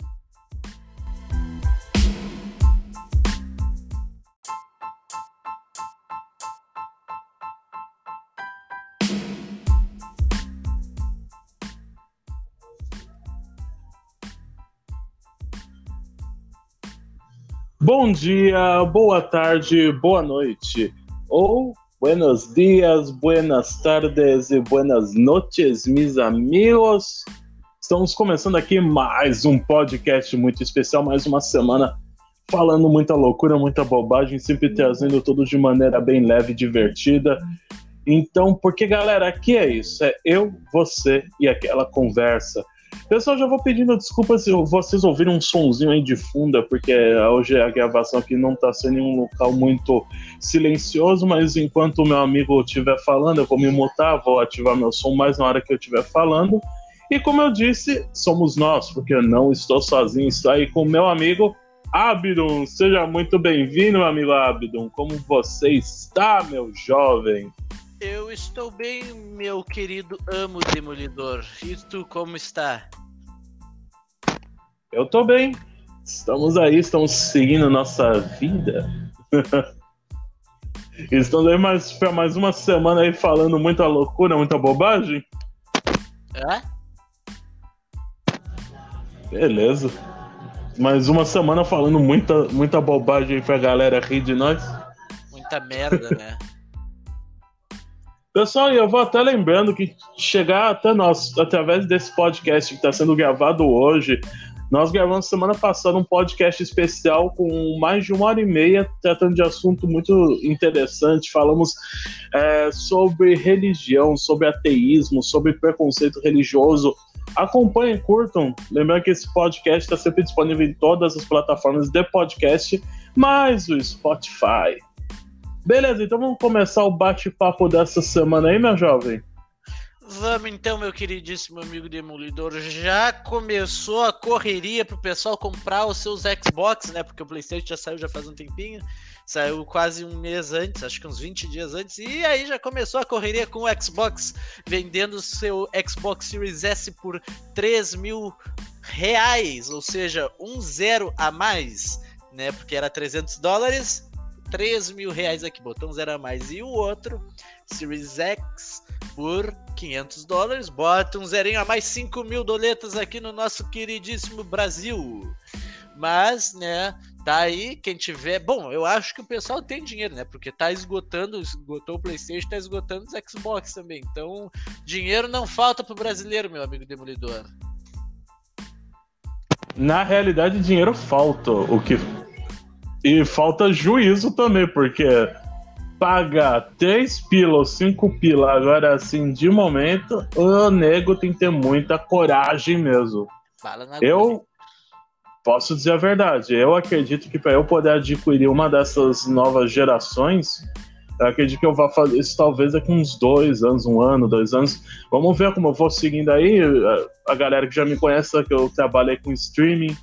Bom dia, boa tarde, boa noite, ou Buenos dias, buenas tardes e buenas noches, mis amigos. Estamos começando aqui mais um podcast muito especial, mais uma semana falando muita loucura, muita bobagem, sempre trazendo tudo de maneira bem leve e divertida. Então, porque galera, aqui é isso, é eu, você e aquela conversa. Pessoal, já vou pedindo desculpas se vocês ouviram um sonzinho aí de fundo, porque hoje a gravação aqui não tá sendo em um local muito silencioso, mas enquanto o meu amigo estiver falando, eu vou me mutar, vou ativar meu som mais na hora que eu estiver falando. E como eu disse, somos nós, porque eu não estou sozinho, estou aí com o meu amigo Abdon. Seja muito bem-vindo, meu amigo Abdon. Como você está, meu jovem? Eu estou bem, meu querido amo demolidor. E tu, como está? Eu tô bem. Estamos aí, estamos seguindo nossa vida. Estamos aí para mais uma semana aí falando muita loucura, muita bobagem. Hã? Beleza. Mais uma semana falando muita bobagem aí pra galera rir de nós. Muita merda, né? Pessoal, eu vou até lembrando que chegar até nós, através desse podcast que está sendo gravado hoje, nós gravamos semana passada um podcast especial com mais de 1h30, tratando de assunto muito interessante. Falamos sobre religião, sobre ateísmo, sobre preconceito religioso. Acompanhem, curtam. Lembrando que esse podcast está sempre disponível em todas as plataformas de podcast, mais o Spotify. Beleza, então vamos começar o bate-papo dessa semana aí, meu jovem? Vamos então, meu queridíssimo amigo Demolidor. Já começou a correria pro pessoal comprar os seus Xbox, né? Porque o PlayStation já saiu já faz um tempinho. Saiu quase um mês antes, acho que uns 20 dias antes. E aí já começou a correria com o Xbox, vendendo o seu Xbox Series S por R$3.000, ou seja, um zero a mais, né? Porque era $300... R$3.000 aqui, botão zero a mais. E o outro, Series X, por $500, bota um zerinho a mais, $5.000 aqui no nosso queridíssimo Brasil. Mas, né, tá aí, quem tiver... Bom, eu acho que o pessoal tem dinheiro, né, porque tá esgotou o PlayStation, tá esgotando os Xbox também. Então, dinheiro não falta pro brasileiro, meu amigo Demolidor. Na realidade, dinheiro falta, o que... E falta juízo também, porque pagar 3 pila ou 5 pila agora assim, de momento, o nego tem que ter muita coragem mesmo. Fala na posso dizer a verdade, eu acredito que para eu poder adquirir uma dessas novas gerações, eu acredito que eu vá fazer isso talvez daqui uns 2 anos, 1 ano, 2 anos. Vamos ver como eu vou seguindo aí, a galera que já me conhece, que eu trabalhei com streaming,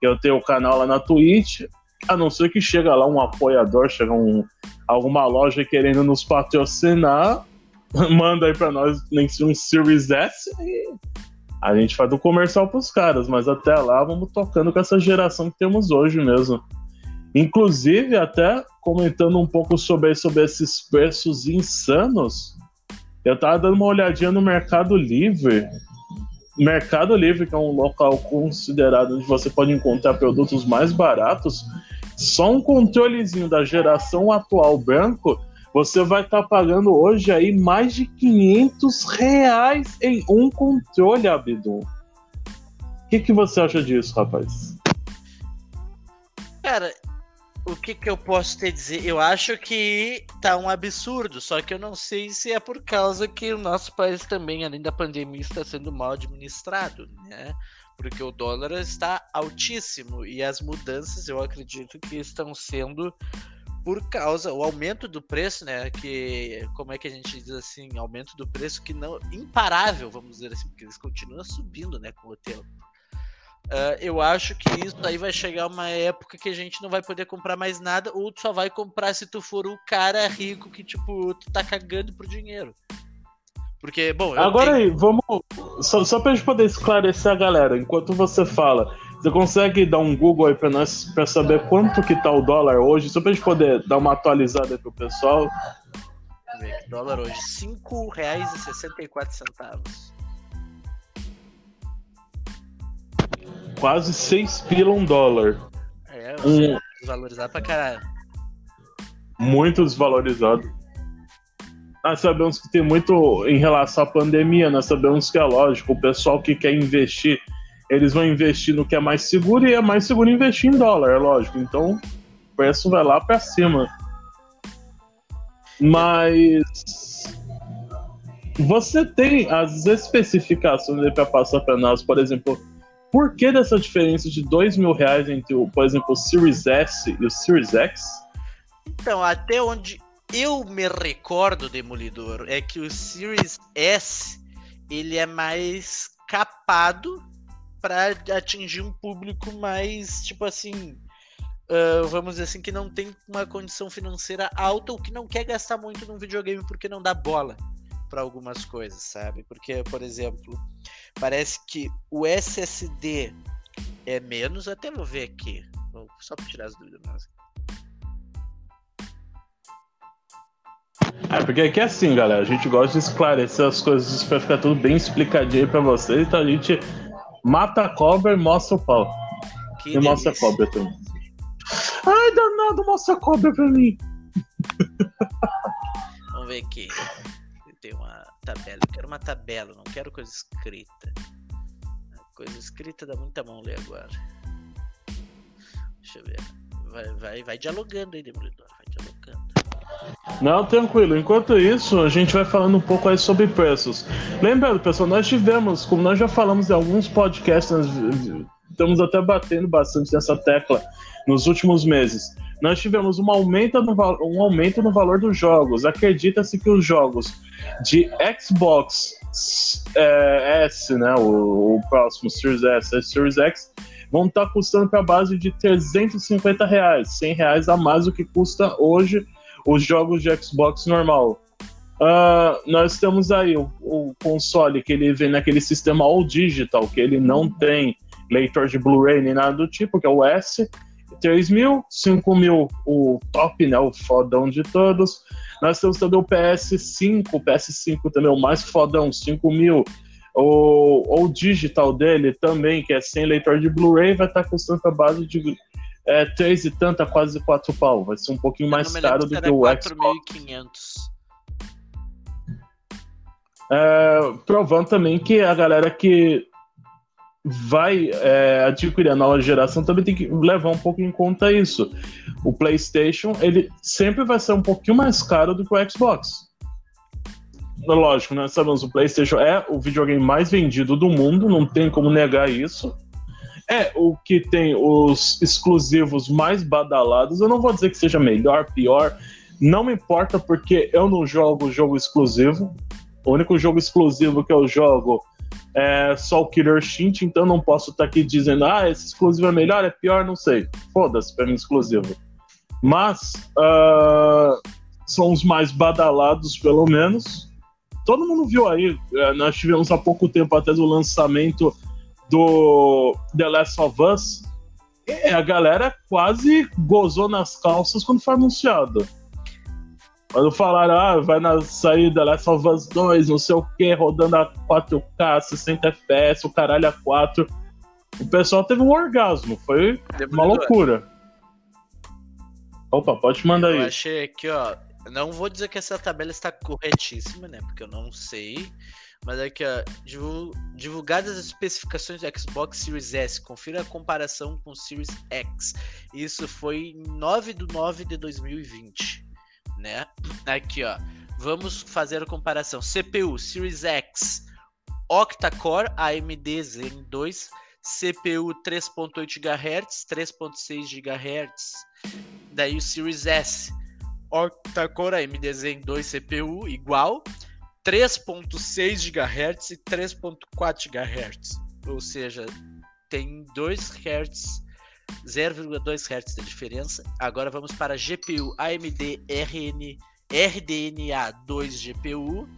que eu tenho o canal lá na Twitch. A não ser que chega lá um apoiador, chega alguma loja querendo nos patrocinar, manda aí pra nós, nem que seja um Series S, e a gente faz um comercial pros caras, mas até lá vamos tocando com essa geração que temos hoje mesmo. Inclusive, até comentando um pouco sobre esses preços insanos, eu tava dando uma olhadinha no Mercado Livre. Mercado Livre, que é um local considerado onde você pode encontrar produtos mais baratos, só um controlezinho da geração atual branco, você vai estar pagando hoje aí mais de R$500 em um controle, Abdon. O que você acha disso, rapaz? Cara, o que eu posso te dizer? Eu acho que tá um absurdo, só que eu não sei se é por causa que o nosso país também, além da pandemia, está sendo mal administrado, né? Porque o dólar está altíssimo e as mudanças, eu acredito que estão sendo por causa o aumento do preço, né? Que, como é que a gente diz assim, aumento do preço que não imparável, vamos dizer assim, porque eles continuam subindo, né, com o tempo. Eu acho que isso aí vai chegar uma época que a gente não vai poder comprar mais nada, ou tu só vai comprar se tu for o cara rico que, tipo, tu tá cagando por dinheiro. Porque, bom... Aí, vamos... Só pra gente poder esclarecer a galera, enquanto você fala, você consegue dar um Google aí pra nós, pra saber quanto que tá o dólar hoje? Só pra gente poder dar uma atualizada aí pro pessoal. Vamos ver aqui, dólar hoje, R$5,64. Quase 6 pila $1. É, desvalorizado pra caralho. Muito desvalorizado. Nós sabemos que tem muito em relação à pandemia, nós sabemos que é lógico, o pessoal que quer investir, eles vão investir no que é mais seguro, e é mais seguro investir em dólar, é lógico. Então, o preço vai lá para cima. Mas você tem as especificações para passar para nós, por exemplo, por que dessa diferença de R$2.000 entre, por exemplo, o Series S e o Series X? Então, até onde eu me recordo, Demolidor, é que o Series S, ele é mais capado para atingir um público mais, tipo assim, vamos dizer assim, que não tem uma condição financeira alta ou que não quer gastar muito num videogame porque não dá bola para algumas coisas, sabe? Porque, por exemplo, parece que o SSD é menos, até vou ver aqui, só para tirar as dúvidas, mas... É, porque aqui é assim, galera, a gente gosta de esclarecer as coisas pra ficar tudo bem explicadinho aí pra vocês, então a gente mata a cobra e mostra o pau. Que e delícia. Mostra a cobra também. Ai, danado, mostra a cobra pra mim. Vamos ver aqui. Tem uma tabela, eu quero uma tabela, não quero coisa escrita. Coisa escrita dá muita mão ler agora. Deixa eu ver. Vai dialogando aí, Demolidor, vai dialogando. Não, tranquilo. Enquanto isso, a gente vai falando um pouco aí sobre preços. Lembrando, pessoal, nós tivemos, como nós já falamos em alguns podcasts, nós estamos até batendo bastante nessa tecla nos últimos meses. Nós tivemos um aumento no valor dos jogos. Acredita-se que os jogos de Xbox S, né, o próximo Series S, Series X, vão estar custando para a base de R$350, R$100 a mais do que custa hoje os jogos de Xbox normal. Nós temos aí o console que ele vem naquele sistema all digital, que ele não tem leitor de Blu-ray nem nada do tipo, que é o S, 3.000, 5.000 o top, né, o fodão de todos. Nós temos também o PS5 também, o mais fodão, 5.000, o digital dele também, que é sem leitor de Blu-ray, vai estar custando a base de... É 3 e tanto, quase 4 pau. Vai ser um pouquinho mais caro do que o Xbox. 4.500. Provando também que a galera que vai adquirir a nova geração também tem que levar um pouco em conta isso. O PlayStation, ele sempre vai ser um pouquinho mais caro do que o Xbox. Lógico, né? Sabemos, o PlayStation é o videogame mais vendido do mundo, não tem como negar isso. É o que tem os exclusivos mais badalados. Eu não vou dizer que seja melhor, pior, não me importa, porque eu não jogo jogo exclusivo. O único jogo exclusivo que eu jogo é só o Killer Instinct, então não posso estar aqui dizendo, esse exclusivo é melhor, é pior, não sei. Foda-se pra mim exclusivo. Mas são os mais badalados, pelo menos. Todo mundo viu aí, nós tivemos há pouco tempo até do lançamento do The Last of Us, e a galera quase gozou nas calças quando foi anunciado. Quando falaram, vai sair The Last of Us 2, não sei o que, rodando a 4K, 60 FPS, o caralho a 4. O pessoal teve um orgasmo, foi uma loucura. Opa, pode mandar aí. Eu achei aqui, ó, não vou dizer que essa tabela está corretíssima, né, porque eu não sei... Mas aqui, ó, divulgadas as especificações do Xbox Series S, confira a comparação com o Series X. Isso foi em 9 de 9 de 2020, né? Aqui, ó, vamos fazer a comparação. CPU Series X, octa-core AMD Zen 2, CPU 3.8 GHz, 3.6 GHz. Daí o Series S, octa-core AMD Zen 2, CPU igual... 3.6 GHz e 3.4 GHz, ou seja, tem 2 Hz, 0,2 Hz de diferença. Agora vamos para GPU AMD RDNA 2 GPU.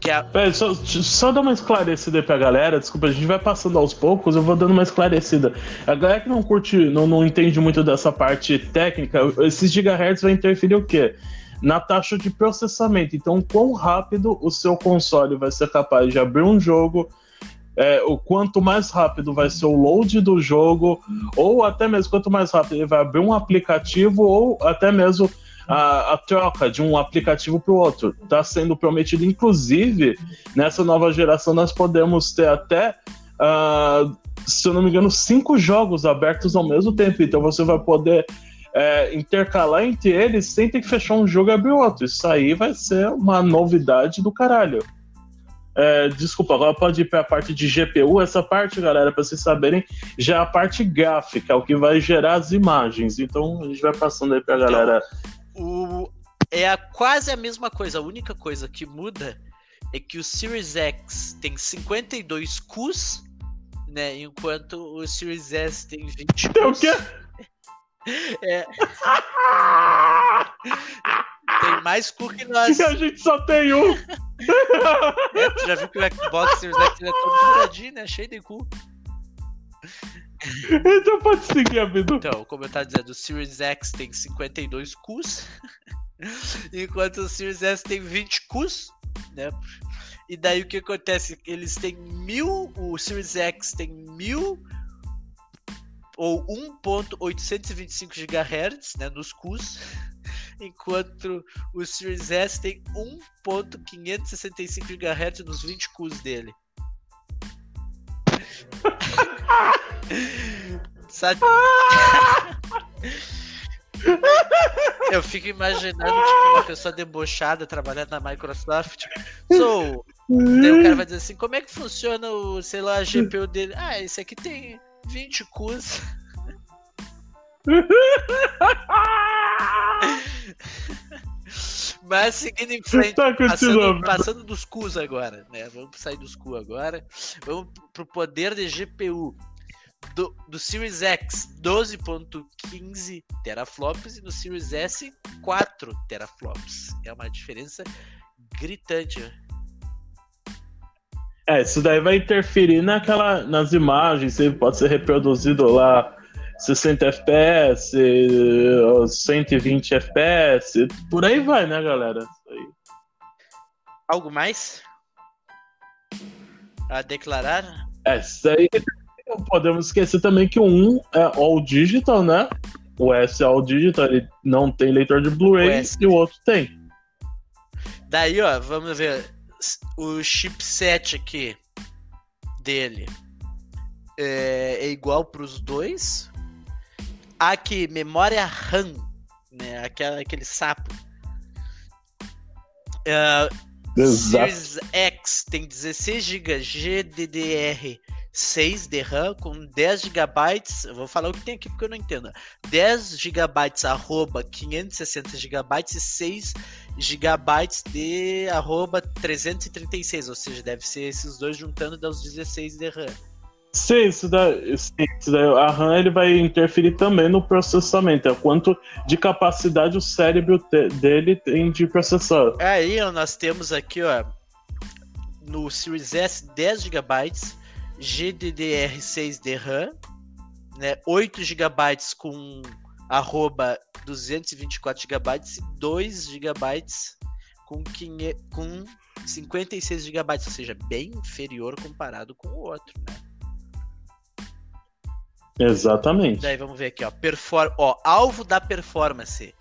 Que é... Pera, só dar uma esclarecida aí pra galera, desculpa, a gente vai passando aos poucos, eu vou dando uma esclarecida. A galera que não curte, não entende muito dessa parte técnica, esses GHz vai interferir o quê? Na taxa de processamento, então quão rápido o seu console vai ser capaz de abrir um jogo, o quanto mais rápido vai ser o load do jogo, ou até mesmo quanto mais rápido ele vai abrir um aplicativo, ou até mesmo a troca de um aplicativo para o outro está sendo prometido. Inclusive, nessa nova geração nós podemos ter até, se eu não me engano, 5 jogos abertos ao mesmo tempo. Então você vai poder intercalar entre eles sem ter que fechar um jogo e abrir outro. Isso aí vai ser uma novidade do caralho. Desculpa, agora pode ir para a parte de GPU. Essa parte, galera, para vocês saberem, já é a parte gráfica, o que vai gerar as imagens. Então a gente vai passando aí para a galera. É quase a mesma coisa. A única coisa que muda é que o Series X tem 52 cus, né, enquanto o Series S tem 20 cus. Tem o quê? Tem mais cu que nós. E a gente só tem um. Tu já viu que o Xbox Series X é todo furadinho, né? Cheio de cu. Então pode seguir, Abidu. Então, como eu tava dizendo, o Series X tem 52 cus, enquanto o Series S tem 20 cus, né? E daí o que acontece? Eles têm o Series X tem 1000 ou 1.825 GHz, né, nos cus, enquanto o Series S tem 1.565 GHz nos 20 cus dele. Sabe? Eu fico imaginando, tipo, uma pessoa debochada trabalhando na Microsoft. Daí o cara vai dizer assim: como é que funciona o, sei lá, a GPU dele? Ah, esse aqui tem 20 cus. Mas seguindo em frente, tá passando dos cus agora, né? Vamos sair dos cus agora. Vamos pro poder de GPU do Series X, 12.15 teraflops, e no Series S, 4 teraflops. É uma diferença gritante. Isso daí vai interferir nas imagens. Pode ser reproduzido lá 60 FPS, 120 FPS, por aí vai, né, galera? Isso aí. Algo mais a declarar? Isso aí. Não podemos esquecer também que o 1 é all digital, né? O S é all digital, ele não tem leitor de Blu-ray, e o outro tem. Daí, ó, vamos ver o chipset aqui dele. É igual para os dois. Aqui, memória RAM, né? Aquele sapo. Series X tem 16 GB GDDR6 de RAM com 10 GB. Eu vou falar o que tem aqui porque eu não entendo. 10 GB @ 560 GB e 6 GB de @ 336. Ou seja, deve ser esses dois juntando, dá os 16 de RAM. Sim, isso daí, a RAM ele vai interferir também no processamento, é quanto de capacidade o cérebro dele tem de processar. Aí ó, nós temos aqui, ó, no Series S 10 GB GDDR6 de RAM, né, 8 GB com @ 224 GB e 2 GB com 56 GB, ou seja, bem inferior comparado com o outro, né? Exatamente. Daí vamos ver aqui, ó, alvo da performance.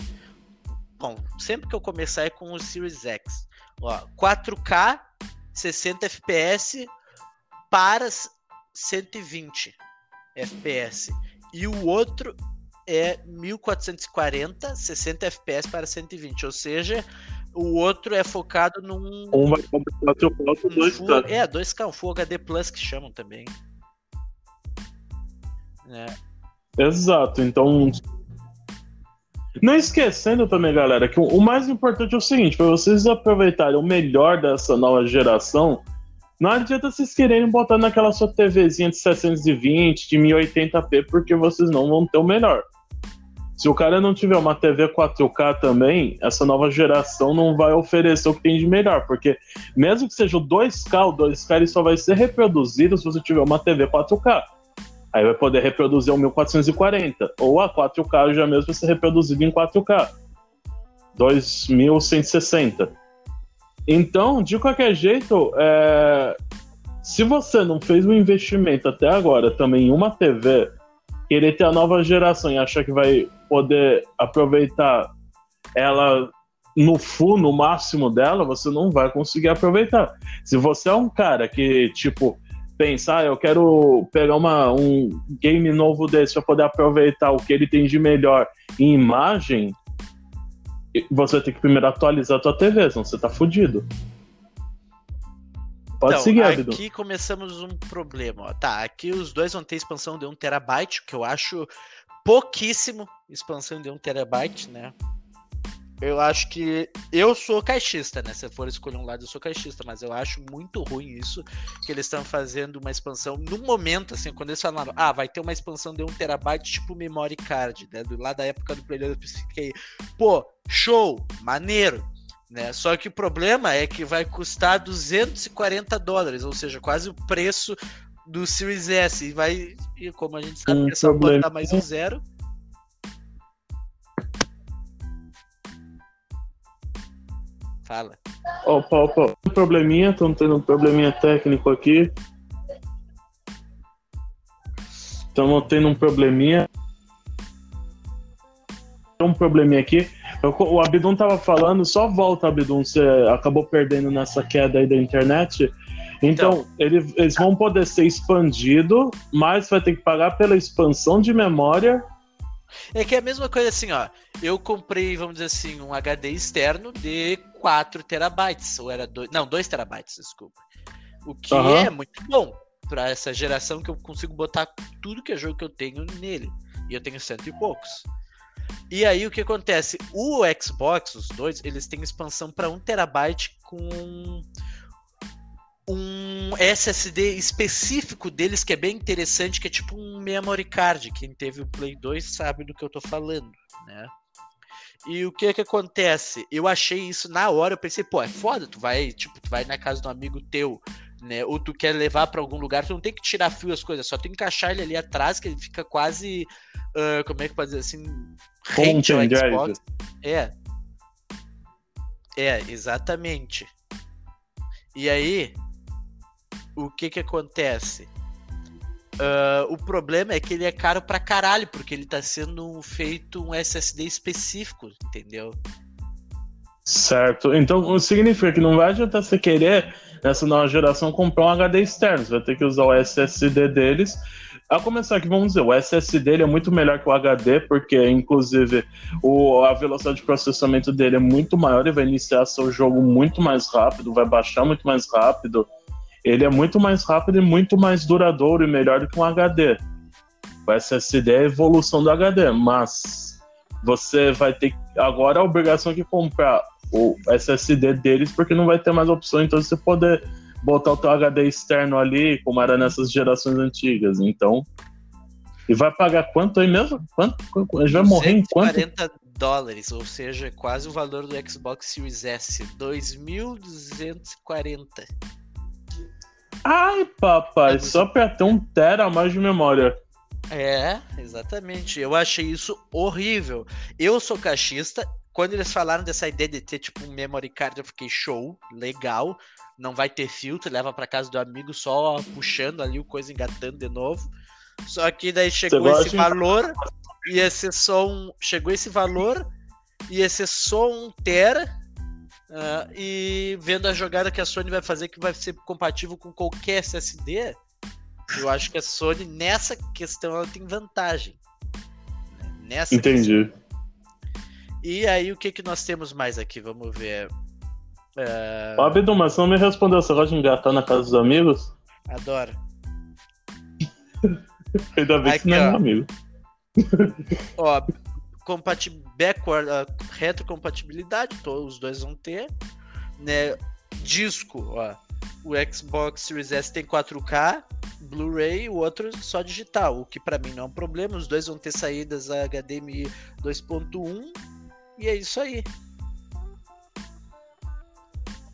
Bom, sempre que eu começar é com o Series X. Ó, 4K, 60 FPS para 120 FPS. E o outro é 1440, 60 FPS para 120. Ou seja, o outro é focado num... Um vai completar teu próprio 2K. 2K, um Full HD Plus que chamam também. Exato, então não esquecendo também, galera, que o mais importante é o seguinte: para vocês aproveitarem o melhor dessa nova geração, não adianta vocês quererem botar naquela sua TVzinha de 720, de 1080p, porque vocês não vão ter o melhor. Se o cara não tiver uma TV 4K também, essa nova geração não vai oferecer o que tem de melhor, porque mesmo que seja o 2K, ele só vai ser reproduzido se você tiver uma TV 4K. Aí vai poder reproduzir o 1440, ou a 4K já mesmo vai ser reproduzido em 4K, 2160. Então, de qualquer jeito, se você não fez um investimento até agora também em uma TV, querer ter a nova geração e achar que vai poder aproveitar ela no full, no máximo dela, você não vai conseguir aproveitar. Se você é um cara que, tipo, pensar, eu quero pegar um game novo desse pra poder aproveitar o que ele tem de melhor em imagem, você tem que primeiro atualizar a tua TV, senão você tá fudido. Pode então, seguir, Abdu. Aqui começamos um problema, ó. Tá, aqui os dois vão ter expansão de 1TB, que eu acho pouquíssimo, expansão de 1TB, né? Eu acho que... eu sou caixista, né? Se eu for escolher um lado, eu sou caixista. Mas eu acho muito ruim isso, que eles estão fazendo uma expansão... No momento, assim, quando eles falaram... Ah, vai ter uma expansão de 1TB, tipo memory card, né? Lá da época do Play 2, eu fiquei... Pô, show! Maneiro! Né? Só que o problema é que vai custar $240, ou seja, quase o preço do Series S. E vai... E como a gente sabe, é só botar mais um zero... Fala. Opa. Estamos tendo um probleminha técnico aqui. Estamos tendo um probleminha aqui. O Abdun tava falando, só volta, Abdun, você acabou perdendo nessa queda aí da internet. Então, eles vão poder ser expandido, mas vai ter que pagar pela expansão de memória. É que é a mesma coisa assim, ó. Eu comprei, vamos dizer assim, um HD externo de 4TB, ou era 2TB, desculpa. O que é muito bom pra essa geração, que eu consigo botar tudo que é jogo que eu tenho nele. E eu tenho 100 e poucos. E aí o que acontece? O Xbox, os dois, eles têm expansão pra 1TB com um SSD específico deles, que é bem interessante, que é tipo um memory card. Quem teve o Play 2 sabe do que eu tô falando, né? E o que é que acontece? Eu achei isso na hora, eu pensei, pô, é foda, tu vai na casa de um amigo teu, né? Ou tu quer levar pra algum lugar, tu não tem que tirar fio as coisas, só tu encaixar ele ali atrás, que ele fica quase, como é que pode dizer assim, rente ao Xbox. É, exatamente. E aí, o que acontece? O problema é que ele é caro pra caralho, porque ele tá sendo feito um SSD específico, entendeu? Certo. Então, significa que não vai adiantar você querer, nessa nova geração, comprar um HD externo. Você vai ter que usar o SSD deles. A começar aqui, vamos dizer, o SSD dele é muito melhor que o HD, porque, inclusive, a velocidade de processamento dele é muito maior e vai iniciar seu jogo muito mais rápido, vai baixar muito mais rápido. Ele é muito mais rápido e muito mais duradouro e melhor do que um HD. O SSD é a evolução do HD, mas você vai ter agora a obrigação de comprar o SSD deles, porque não vai ter mais opção, então você poder botar o teu HD externo ali, como era nessas gerações antigas, então... E vai pagar quanto aí mesmo? Quanto? Já morrer em quanto? $240, ou seja, quase o valor do Xbox Series S, $2.240. Ai, papai, só pra ter 1TB a mais de memória. É, exatamente. Eu achei isso horrível. Eu sou caixista. Quando eles falaram dessa ideia de ter tipo um memory card, eu fiquei show, legal. Não vai ter filtro, leva pra casa do amigo só puxando ali o coisa, engatando de novo. Só que daí chegou esse valor, ia ser só um... Chegou esse valor, ia ser só 1TB. E vendo a jogada que a Sony vai fazer, que vai ser compatível com qualquer SSD, eu acho que a Sony nessa questão ela tem vantagem, né? Nessa entendi questão. E aí o que nós temos mais aqui? Vamos ver. Abdun, mas não me respondeu, você gosta de engatar na casa dos amigos? Adoro. Ainda bem aqui, que não é meu amigo. Ó, retrocompatibilidade, os dois vão ter, né? Disco, ó, o Xbox Series S tem 4K, Blu-ray, o outro só digital, o que pra mim não é um problema. Os dois vão ter saídas HDMI 2.1 e é isso aí.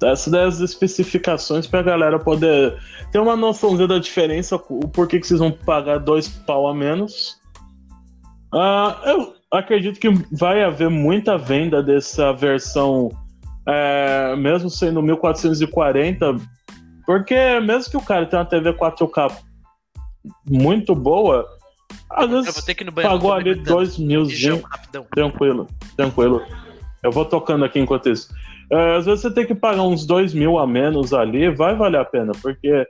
Essas daí as especificações pra galera poder ter uma noçãozinha da diferença, o porquê que vocês vão pagar $2 a menos. Eu acredito que vai haver muita venda dessa versão, mesmo sendo 1440, porque mesmo que o cara tenha uma TV 4K muito boa, às vezes pagou ali 2 mil, tranquilo. Eu vou tocando aqui enquanto isso. Às vezes você tem que pagar uns 2 mil a menos ali, vai valer a pena, porque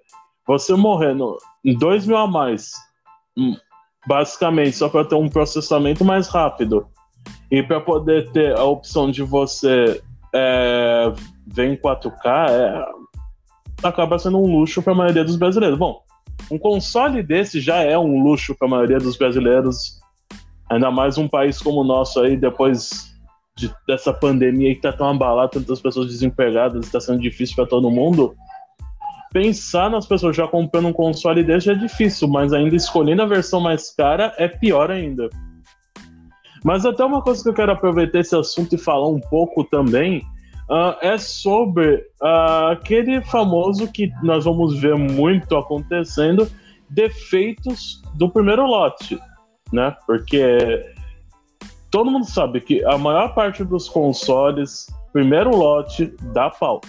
você morrendo 2 mil a mais, basicamente, só para ter um processamento mais rápido e para poder ter a opção de você ver em 4K, acaba sendo um luxo para a maioria dos brasileiros. Bom, um console desse já é um luxo para a maioria dos brasileiros, ainda mais um país como o nosso aí, depois dessa pandemia que tá tão abalada, tantas pessoas desempregadas, tá sendo difícil para todo mundo. Pensar nas pessoas já comprando um console desse já é difícil, mas ainda escolhendo a versão mais cara é pior ainda. Mas até uma coisa que eu quero aproveitar esse assunto e falar um pouco também, é sobre aquele famoso que nós vamos ver muito acontecendo, defeitos do primeiro lote, né? Porque todo mundo sabe que a maior parte dos consoles, primeiro lote, dá pau.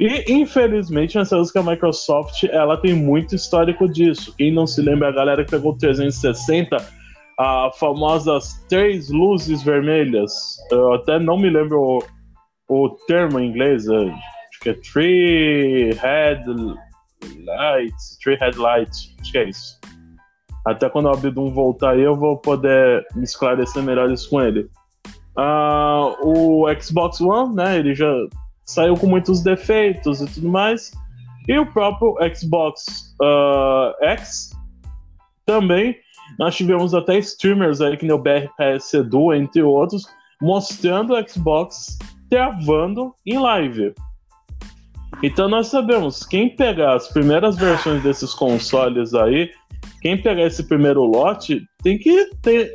E, infelizmente, nós sabemos que a Microsoft ela tem muito histórico disso. Quem não se lembra, a galera que pegou o 360, as famosas 3 luzes vermelhas. Eu até não me lembro o termo em inglês. Acho que é 3 headlights. Acho que é isso. Até quando o Abdum voltar aí, eu vou poder me esclarecer melhor isso com ele. O Xbox One, né, ele já saiu com muitos defeitos e tudo mais. E o próprio Xbox X também. Nós tivemos até streamers aí, que nem o BRPS Edu, entre outros, mostrando o Xbox travando em live. Então nós sabemos, quem pegar as primeiras versões desses consoles aí, quem pegar esse primeiro lote tem que ter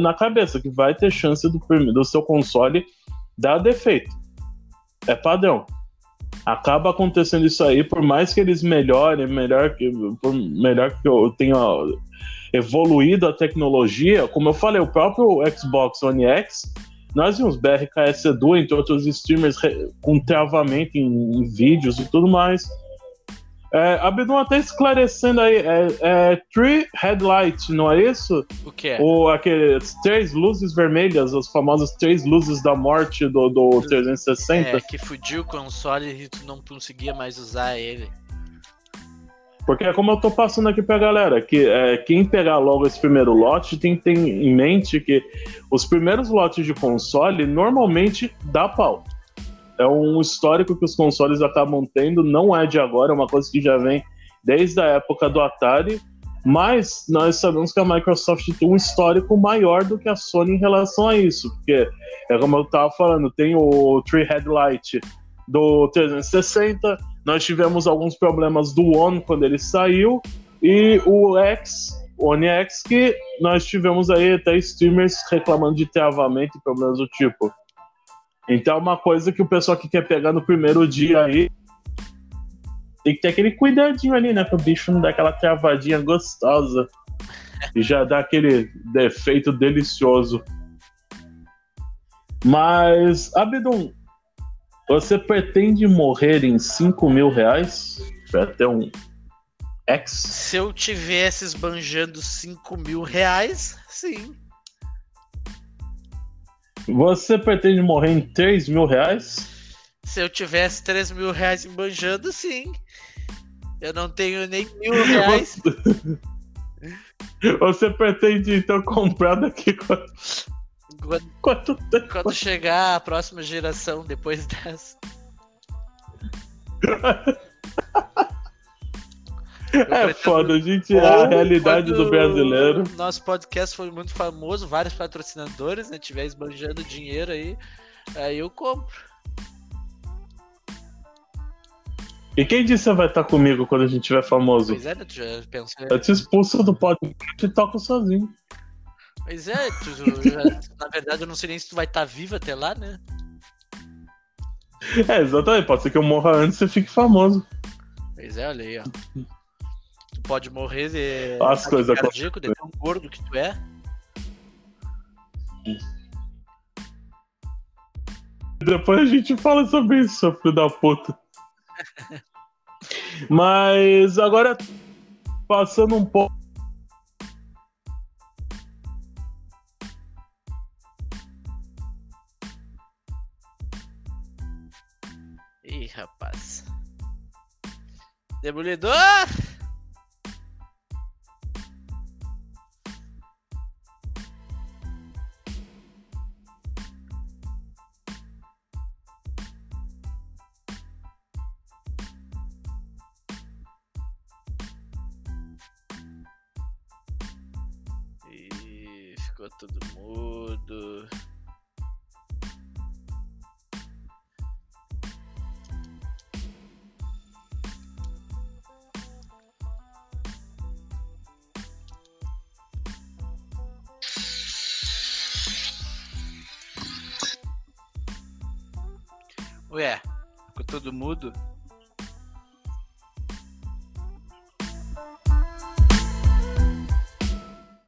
na cabeça que vai ter chance do seu console dar defeito. É padrão. Acaba acontecendo isso aí, por mais que eles melhorem, melhor que eu tenha evoluído a tecnologia, como eu falei, o próprio Xbox One X, nós vimos BRKS Edu, entre outros streamers, com travamento em vídeos e tudo mais. Abdum até esclarecendo aí, 3 headlights, não é isso? O que é? Ou aqueles 3 luzes vermelhas, as famosas 3 luzes da morte do 360. É, que fudiu o console e tu não conseguia mais usar ele. Porque é como eu tô passando aqui pra galera, que quem pegar logo esse primeiro lote tem que ter em mente que os primeiros lotes de console normalmente dá pau. É um histórico que os consoles acabam tendo, não é de agora, é uma coisa que já vem desde a época do Atari, mas nós sabemos que a Microsoft tem um histórico maior do que a Sony em relação a isso, porque é como eu estava falando, tem o 3 Headlight do 360, nós tivemos alguns problemas do One quando ele saiu, e o One X, que nós tivemos aí até streamers reclamando de travamento e problemas do tipo. Então é uma coisa que o pessoal que quer pegar no primeiro dia aí tem que ter aquele cuidadinho ali, né? Para o bicho não dar aquela travadinha gostosa e já dar aquele defeito delicioso. Mas, Abdum, você pretende morrer em $5.000 para ter um X? Se eu tivesse esbanjando $5.000, sim. Você pretende morrer em R$3.000? Se eu tivesse R$3.000 embanjando, sim. Eu não tenho nem R$1.000. Você pretende, então, comprar daqui quanto tempo? Quando chegar a próxima geração, depois dessa. Foda, gente, a realidade do brasileiro. Nosso podcast foi muito famoso, vários patrocinadores, né? Tiver esbanjando dinheiro aí eu compro. E quem disse que vai estar comigo quando a gente tiver famoso? Pois é, tu já pensou. Eu te expulso do podcast e toco sozinho. Pois é, na verdade eu não sei nem se tu vai estar vivo até lá, né? É, exatamente, pode ser que eu morra antes e fique famoso. Pois é, olha aí, ó. Pode morrer de cardíaco, de tão gordo que tu é. Depois a gente fala sobre isso, seu filho da puta. Mas agora, passando um pouco... Demolidor! E ficou todo mudo. Ué, ficou todo mudo?